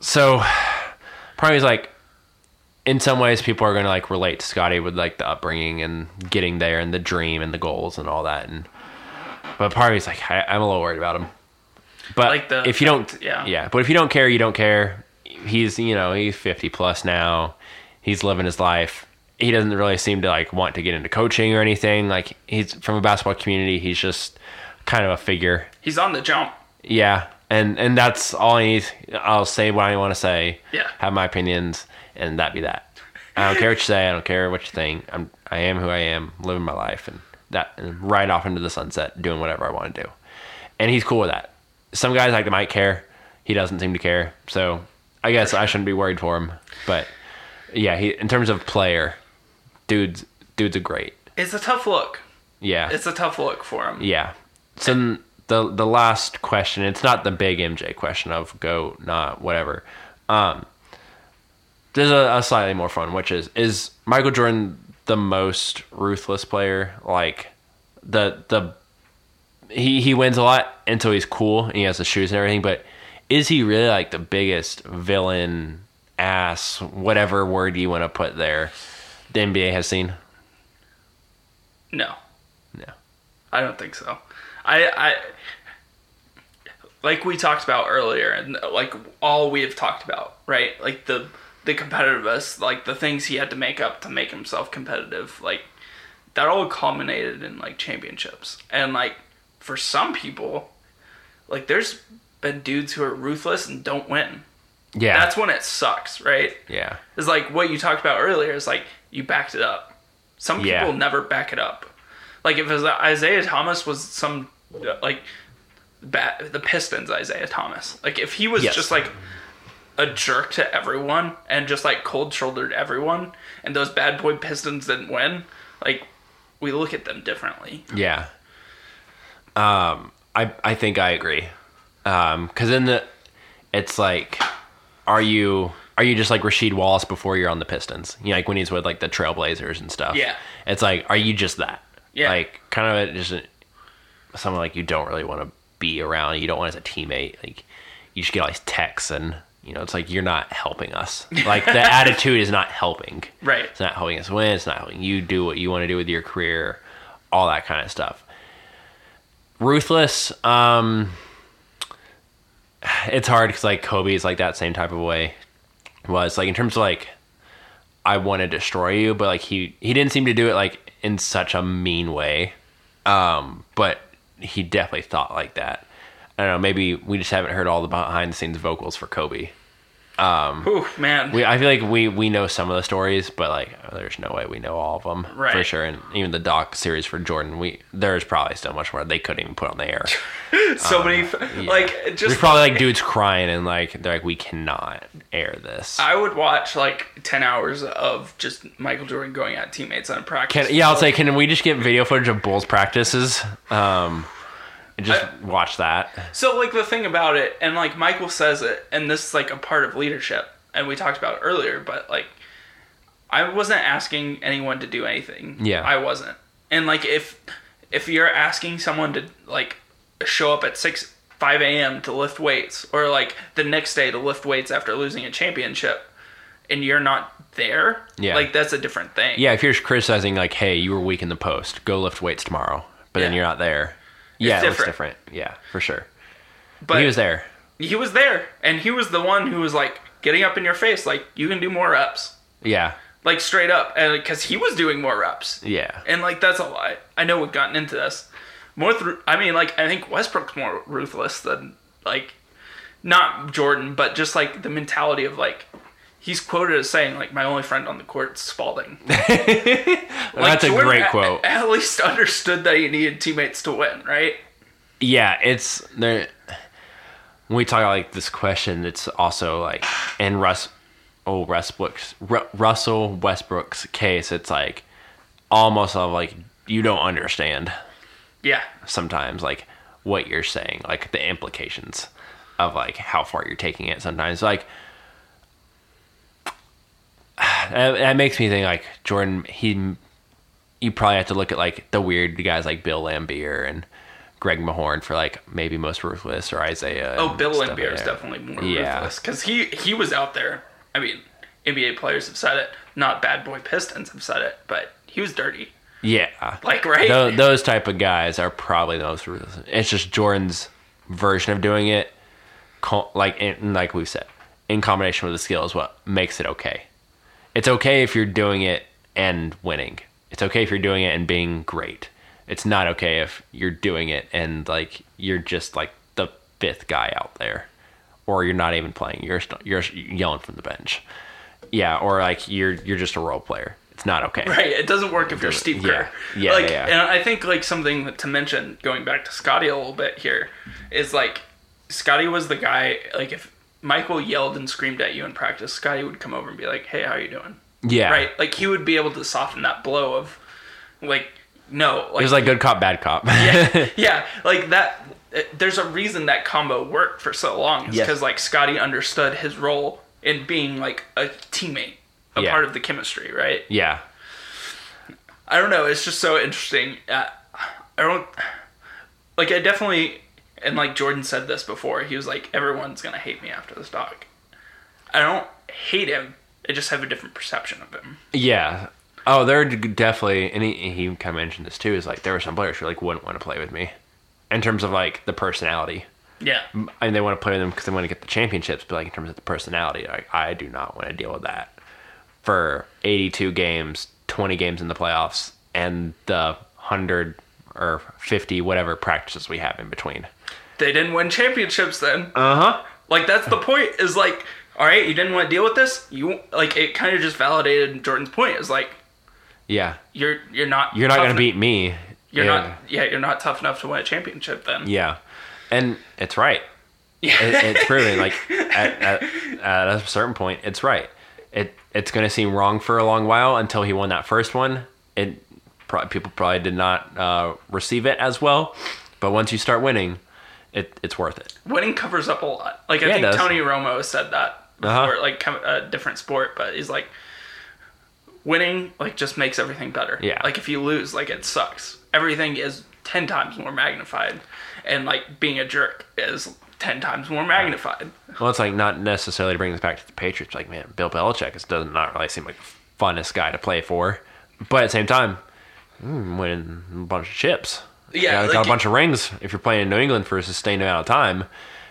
so probably like in some ways people are going to like relate to Scottie with like the upbringing and getting there and the dream and the goals and all that. And, but probably it's like, I, I'm a little worried about him, but like the, if you don't, the, yeah. yeah, but if you don't care, you don't care. He's, you know, he's fifty plus now, he's living his life. He doesn't really seem to like want to get into coaching or anything. Like he's from a basketball community. He's just kind of a figure. He's on the jump. Yeah. And and that's all I need. I'll say what I want to say. Yeah. Have my opinions, and that be that. I don't care what you say. I don't care what you think. I'm I am who I am, living my life, and that and right off into the sunset, doing whatever I want to do. And he's cool with that. Some guys like might care. He doesn't seem to care. So I guess I shouldn't be worried for him. But yeah, he in terms of player, dudes dudes are great. It's a tough look. Yeah. It's a tough look for him. Yeah. So. The the last question, it's not the big M J question of go, not, whatever. Um, there's a, a slightly more fun, which is, is Michael Jordan the most ruthless player? Like, the, the he, he wins a lot, and so he's cool, and he has the shoes and everything, but is he really, like, the biggest villain, ass, whatever word you want to put there, the N B A has seen? No. No. I don't think so. I, I, like we talked about earlier, and like all we have talked about, right? Like the the competitiveness, like the things he had to make up to make himself competitive, like that all culminated in like championships. And like for some people, like there's been dudes who are ruthless and don't win. Yeah, that's when it sucks, right? Yeah, it's like what you talked about earlier is like you backed it up. Some people yeah. never back it up. Like if it was Isaiah Thomas was some like bat, the Pistons Isaiah Thomas. Like if he was yes. just like a jerk to everyone and just like cold shouldered everyone, and those bad boy Pistons didn't win, like we look at them differently. Yeah. Um, I I think I agree. Um, because in the, it's like, are you are you just like Rasheed Wallace before you're on the Pistons? You know, like when he's with like the Trailblazers and stuff. Yeah. It's like, are you just that? Yeah. Like kind of just someone like you don't really want to be around. You don't want as a teammate. Like you just get all these texts and, you know, it's like, you're not helping us. Like the attitude is not helping. Right. It's not helping us win. It's not helping you do what you want to do with your career, all that kind of stuff. Ruthless. Um, it's hard because like Kobe is like that same type of way. Was like in terms of like, I want to destroy you, but like he he didn't seem to do it like in such a mean way. Um, but he definitely thought like that. I don't know. Maybe we just haven't heard all the behind the scenes vocals for Kobe. Um, Ooh, man. We, I feel like we we know some of the stories, but like there's no way we know all of them right. for sure. And even the doc series for Jordan, we there's probably still much more they couldn't even put on the air. so um, many, yeah. like just there's probably like dudes crying and like they're like, we cannot air this. I would watch like ten hours of just Michael Jordan going at teammates on practice. Can, yeah, I'll say, can we just get video footage of Bulls practices? Um, And just I, watch that. So, like, the thing about it, and, like, Michael says it, and this is, like, a part of leadership, and we talked about it earlier, but, like, I wasn't asking anyone to do anything. Yeah. I wasn't. And, like, if if you're asking someone to, like, show up at six, five a.m. to lift weights, or, like, the next day to lift weights after losing a championship, and you're not there, yeah. like, that's a different thing. Yeah, if you're criticizing, like, hey, you were weak in the post, go lift weights tomorrow, but yeah. then you're not there. It's yeah, different. It was different. Yeah, for sure. But he was there. He was there, and he was the one who was like getting up in your face, like you can do more reps. Yeah, like straight up, and because he was doing more reps. Yeah, and like that's a lie. I know we've gotten into this more through. I mean, like I think Westbrook's more ruthless than like not Jordan, but just like the mentality of like he's quoted as saying like my only friend on the court is Spalding. like, that's a Jordan great at, quote. At least understood that you needed teammates to win, right? Yeah, it's there. When we talk about like this question, it's also like in Russ, oh, Westbrook's, R- Russell Westbrook's case, it's like almost of like you don't understand. Yeah, sometimes like what you're saying, like the implications of like how far you're taking it. Sometimes like. That makes me think like Jordan. He, you probably have to look at like the weird guys like Bill Laimbeer and Greg Mahorn for like maybe most ruthless or Isaiah. Oh, Bill Laimbeer is definitely more yeah. ruthless because he he was out there. I mean, N B A players have said it. Not Bad Boy Pistons have said it, but he was dirty. Yeah, like right. Those, those type of guys are probably the most ruthless. It's just Jordan's version of doing it. Like in, like we've said, in combination with the skill is what makes it okay. It's okay if you're doing it and winning. It's okay if you're doing it and being great. It's not okay if you're doing it and like you're just like the fifth guy out there, or you're not even playing. You're you're yelling from the bench, yeah, or like you're you're just a role player. It's not okay. Right. It doesn't work if you're Steve Kerr. Yeah. Yeah, like, yeah. And I think like something to mention going back to Scottie a little bit here is like Scottie was the guy like if. Michael yelled and screamed at you in practice, Scottie would come over and be like, hey, how you doing? Yeah. Right? Like, he would be able to soften that blow of, like, no. Like, it was like good cop, bad cop. yeah, yeah. Like, that. It, there's a reason that combo worked for so long. It's because, yes. like, Scottie understood his role in being, like, a teammate, a yeah. part of the chemistry, right? Yeah. I don't know. It's just so interesting. Uh, I don't... Like, I definitely... And like Jordan said this before, he was like, everyone's going to hate me after this doc. I don't hate him. I just have a different perception of him. Yeah. Oh, there are definitely, and he, he kind of mentioned this too, is like there were some players who like wouldn't want to play with me in terms of like the personality. Yeah. And they want to play with them because they want to get the championships, but like in terms of the personality, like I do not want to deal with that for eighty-two games, twenty games in the playoffs, and the one hundred or fifty, whatever practices we have in between. They didn't win championships then. Uh-huh. Like, that's the point, is like, all right, you didn't want to deal with this? You like, it kind of just validated Jordan's point. Is like... Yeah. You're you're not... You're not going to beat me. You're yeah. not, yeah, you're not tough enough to win a championship then. Yeah, and it's right. Yeah, it, it's proven. Like at, at, at a certain point, it's right. It it's going to seem wrong for a long while until he won that first one. It pro- people probably did not uh, receive it as well, but once you start winning, it it's worth it. Winning covers up a lot. Like I yeah, think Tony Romo said that before, uh-huh. like a different sport, but he's like, winning like just makes everything better. Yeah. Like if you lose, like it sucks. Everything is ten times more magnified, and like being a jerk is ten times more magnified. Well, it's like not necessarily to bring this back to the Patriots. Like, man, Bill Belichick is, does not really seem like the funnest guy to play for, but at the same time, mm, winning a bunch of chips. Yeah, you know, like, got a bunch you, of rings. If you're playing in New England for a sustained amount of time,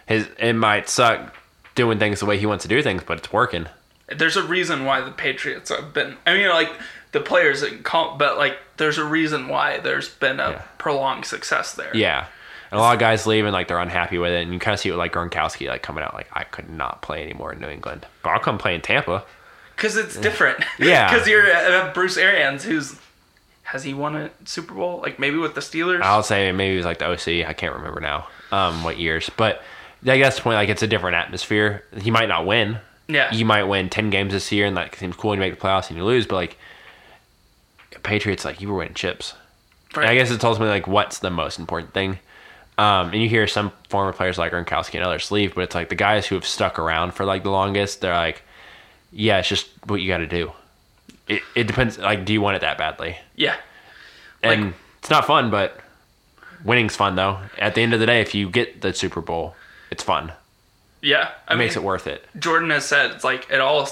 his it might suck doing things the way he wants to do things, but it's working. There's a reason why the Patriots have been. I mean, like the players, but like there's a reason why there's been a yeah. prolonged success there. Yeah, and a lot of guys leave and like they're unhappy with it, and you kind of see it with like Gronkowski like coming out like I could not play anymore in New England, but I'll come play in Tampa because it's different. Yeah, because you're uh, Bruce Arians, who's has he won a Super Bowl? Like maybe with the Steelers. I'll say maybe it was like the O C. I can't remember now um, what years, but I guess the point like it's a different atmosphere. He might not win. Yeah, you might win ten games this year, and that seems cool. And you make the playoffs, and you lose. But like, Patriots, like you were winning chips. Right. And I guess it's ultimately like what's the most important thing. Um, and you hear some former players like Gronkowski and others leave, but it's like the guys who have stuck around for like the longest. They're like, yeah, it's just what you got to do. It it depends. Like, do you want it that badly? Yeah. Like, and it's not fun, but winning's fun though. At the end of the day, if you get the Super Bowl, it's fun. Yeah, I it mean, makes it worth it. Jordan has said it's like it all,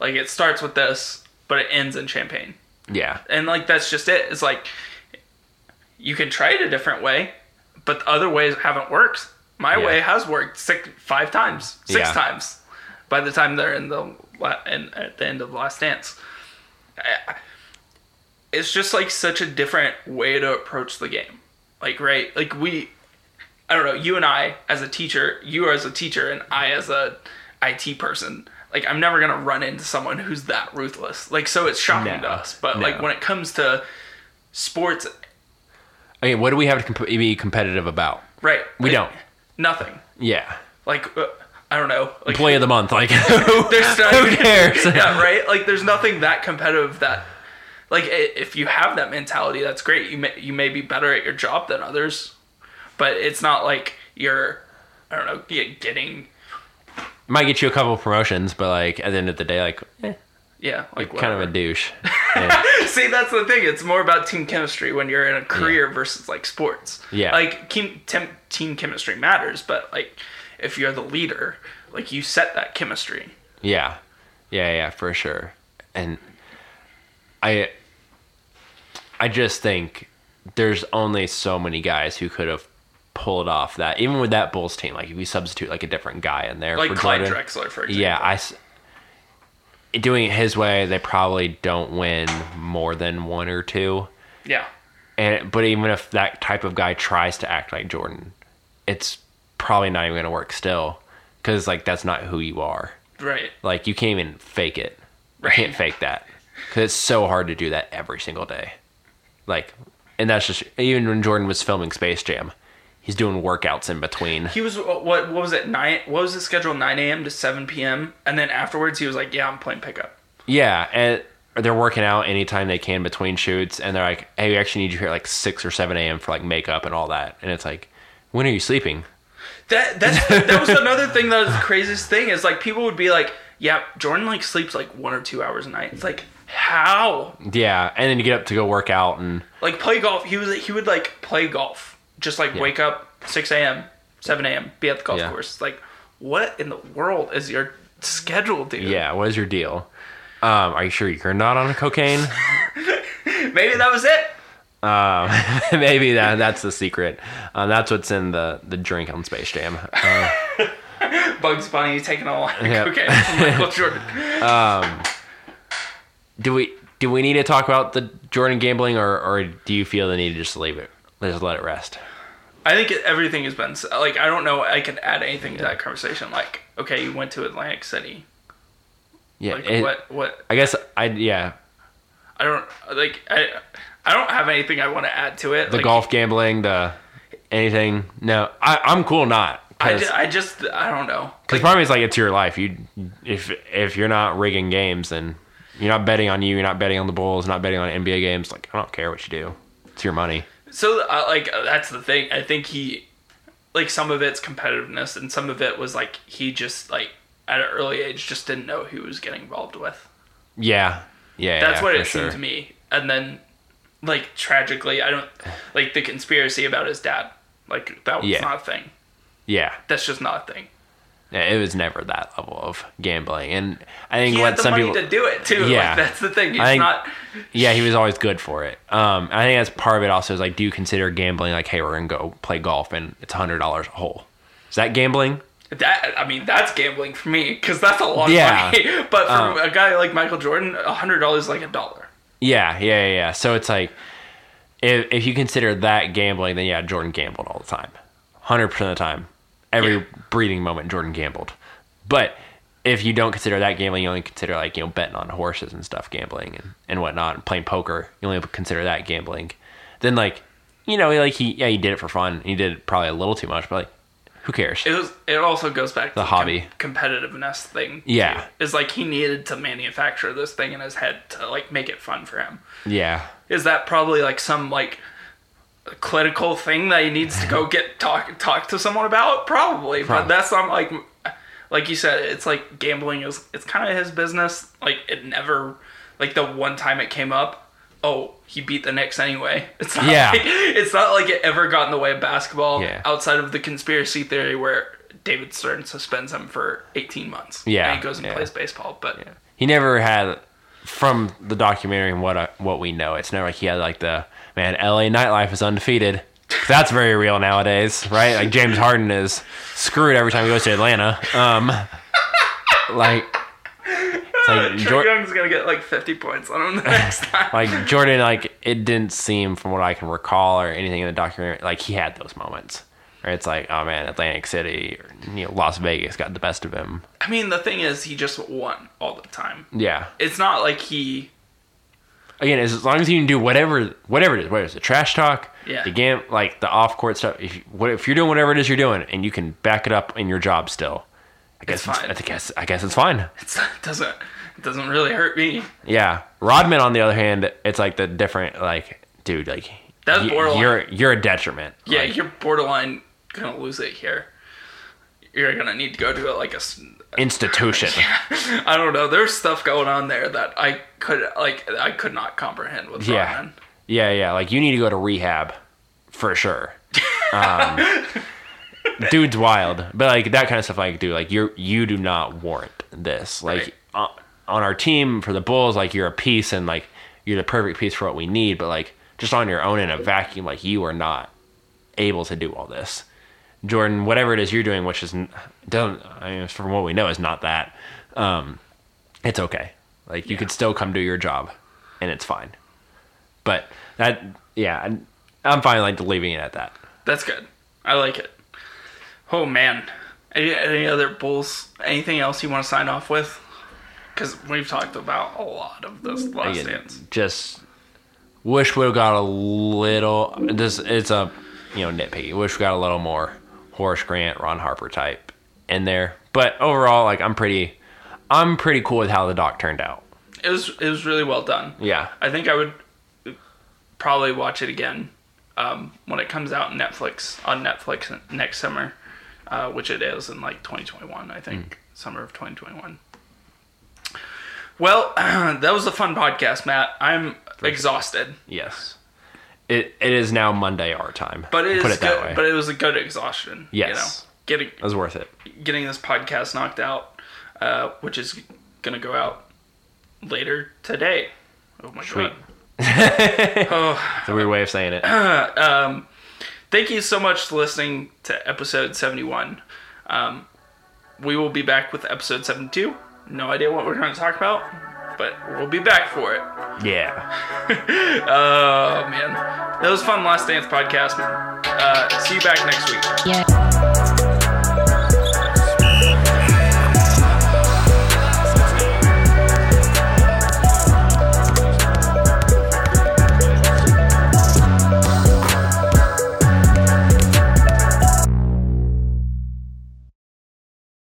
like it starts with this, but it ends in champagne. Yeah, and like that's just it. It's like you can try it a different way, but the other ways haven't worked. My yeah. way has worked six, five times, six yeah. times. By the time they're in the in, at the end of Last Dance, it's just like such a different way to approach the game. Like right, like we. I don't know, you and I as a teacher, you as a teacher and I as a I T person, like I'm never going to run into someone who's that ruthless. Like, so it's shocking no, to us, but no. like when it comes to sports. I mean, what do we have to comp- be competitive about? Right. We like, don't. Nothing. Yeah. Like, uh, I don't know. Like, Play of the month. Like, there's not, who cares? Yeah, right? Like there's nothing that competitive that, like if you have that mentality, that's great. You may, you may be better at your job than others. But it's not like you're, I don't know, getting. Might get you a couple of promotions, but like at the end of the day, like, eh, yeah, like kind of a douche. Yeah. See, that's the thing. It's more about team chemistry when you're in a career yeah. versus like sports. Yeah, like team team chemistry matters, but like if you're the leader, like you set that chemistry. Yeah, yeah, yeah, for sure. And I, I just think there's only so many guys who could have pulled off that, even with that Bulls team. Like if you substitute like a different guy in there, like for Clyde Jordan, Drexler, for example. Yeah, I doing it his way, they probably don't win more than one or two. Yeah, and but even if that type of guy tries to act like Jordan, it's probably not even going to work still, because like that's not who you are. Right. Like you can't even fake it. Right. You can't fake that, because it's so hard to do that every single day. Like, and that's just even when Jordan was filming Space Jam. He's doing workouts in between. He was, what What was it, nine? What was his schedule, nine a.m. to seven p.m.? And then afterwards, he was like, yeah, I'm playing pickup. Yeah, and they're working out anytime they can between shoots, and they're like, hey, we actually need you here at like six or seven a.m. for like makeup and all that. And it's like, when are you sleeping? That that's, that was another thing that was the craziest thing, is like people would be like, yeah, Jordan like sleeps like one or two hours a night. It's like, how? Yeah, and then you get up to go work out and... Like play golf. He was he would like play golf. Just like yeah. wake up six a.m., seven a.m., be at the golf yeah. course. Like, what in the world is your schedule, dude? Yeah, what is your deal? Um, are you sure you're not on cocaine? Maybe that was it. Um, maybe that that's the secret. Um, that's what's in the, the drink on Space Jam. Uh, Bugs Bunny taking a lot of yep. cocaine from Michael Jordan. um, do we do we need to talk about the Jordan gambling, or, or do you feel the need to just leave it? Just let it rest. I think everything has been... Like, I don't know I can add anything yeah. to that conversation. Like, okay, you went to Atlantic City. Yeah. Like, it, what, what... I guess I... Yeah. I don't like. I I don't have anything I want to add to it. The like, golf gambling, the anything. No, I, I'm cool not. I just, I just I don't know. Because like, part of me is like it's your life. You if if you're not rigging games, then you're not betting on you. You're not betting on the Bulls. Not betting on N B A games. Like I don't care what you do. It's your money. So uh, like that's the thing. I think he like some of it's competitiveness, and some of it was like he just like at an early age just didn't know who he was getting involved with. Yeah. Yeah, that's yeah, what it sure. seemed to me. And then, like, tragically, I don't like the conspiracy about his dad. Like, that was yeah. not a thing. Yeah, that's just not a thing. Yeah, it was never that level of gambling, and I think he what had the some money people to do it too. Yeah, like, that's the thing. He's think, not. Yeah, he was always good for it. Um, I think that's part of it. Also, is like, do you consider gambling like, hey, we're gonna go play golf and it's a hundred dollars a hole? Is that gambling? That I mean, that's gambling for me because that's a lot yeah. of money. But for um, a guy like Michael Jordan, a hundred dollars is like a dollar. Yeah, yeah, yeah. So it's like, if if you consider that gambling, then yeah, Jordan gambled all the time, hundred percent of the time, every yeah. breathing moment Jordan gambled. But if you don't consider that gambling, you only consider like you know betting on horses and stuff, gambling and and whatnot, and playing poker. You only consider that gambling. Then like, you know, like he yeah he did it for fun. He did it probably a little too much, but like. Who cares? It was, it also goes back the to the hobby com- competitiveness thing. Yeah. Too. It's like he needed to manufacture this thing in his head to like make it fun for him. Yeah. Is that probably like some like clinical thing that he needs to go get talk talk to someone about? Probably. Probably. But that's not like like you said, it's like gambling is it's kind of his business. Like it never like the one time it came up. Oh, he beat the Knicks anyway. It's not, yeah. like, it's not like it ever got in the way of basketball yeah. outside of the conspiracy theory where David Stern suspends him for eighteen months. Yeah. And he goes and yeah. plays baseball. But yeah. He never had, from the documentary and what I, what we know, it's never like he had like the, man, L A nightlife is undefeated. That's very real nowadays, right? Like James Harden is screwed every time he goes to Atlanta. Um, like... Like, Trae Young's gonna get like fifty points on him the next time. Like Jordan, like it didn't seem, from what I can recall or anything in the documentary, like he had those moments. Right? It's like, oh man, Atlantic City, or, you know, Las Vegas got the best of him. I mean, the thing is, he just won all the time. Yeah, it's not like he. Again, as long as you can do whatever, whatever it is, whether it's the trash talk, yeah. the game, like the off-court stuff. If you, what, if you're doing whatever it is you're doing, and you can back it up in your job still. I guess it's fine. It's, I guess I guess it's fine. It's, it doesn't it doesn't really hurt me. Yeah, Rodman on the other hand, it's like the different like dude like that's y- borderline. You're you're a detriment. Yeah, like, you're borderline gonna lose it here. You're gonna need to go to a, like a institution. Yeah, I don't know. There's stuff going on there that I could like I could not comprehend with yeah. Rodman. Yeah, yeah. Like you need to go to rehab for sure. Um, dude's wild, but like that kind of stuff, like dude, like you you do not warrant this. Like right. on our team for the Bulls, like you're a piece and like you're the perfect piece for what we need. But like just on your own in a vacuum, like you are not able to do all this. Jordan, whatever it is you're doing, which is doesn't I mean, from what we know is not that. Um, it's okay. Like you yeah. could still come do your job, and it's fine. But that yeah, I'm fine like leaving it at that. That's good. I like it. Oh, man. Any, any other Bulls? Anything else you want to sign off with? Because we've talked about a lot of this last Again, dance. Just wish we got a little... This, it's a you know nitpicky. Wish we got a little more Horace Grant, Ron Harper type in there. But overall, like I'm pretty I'm pretty cool with how the doc turned out. It was, it was really well done. Yeah. I think I would probably watch it again um, when it comes out on Netflix, on Netflix next summer. Uh, which it is in like twenty twenty-one, I think. Mm. Summer of twenty twenty-one. Well, that was a fun podcast, Matt. I'm For exhausted. Sure. Yes. It It is now Monday our time. But it, is put it, good, that way. But it was a good exhaustion. Yes. You know? Getting, it was worth it. Getting this podcast knocked out, uh, which is going to go out later today. Oh, my Sweet. God. oh. It's a weird way of saying it. um... Thank you so much for listening to episode seventy-one. Um, we will be back with episode seventy-two. No idea what we're going to talk about, but we'll be back for it. Yeah. Oh, man. That was fun Last Dance podcast. Uh, see you back next week. Yeah.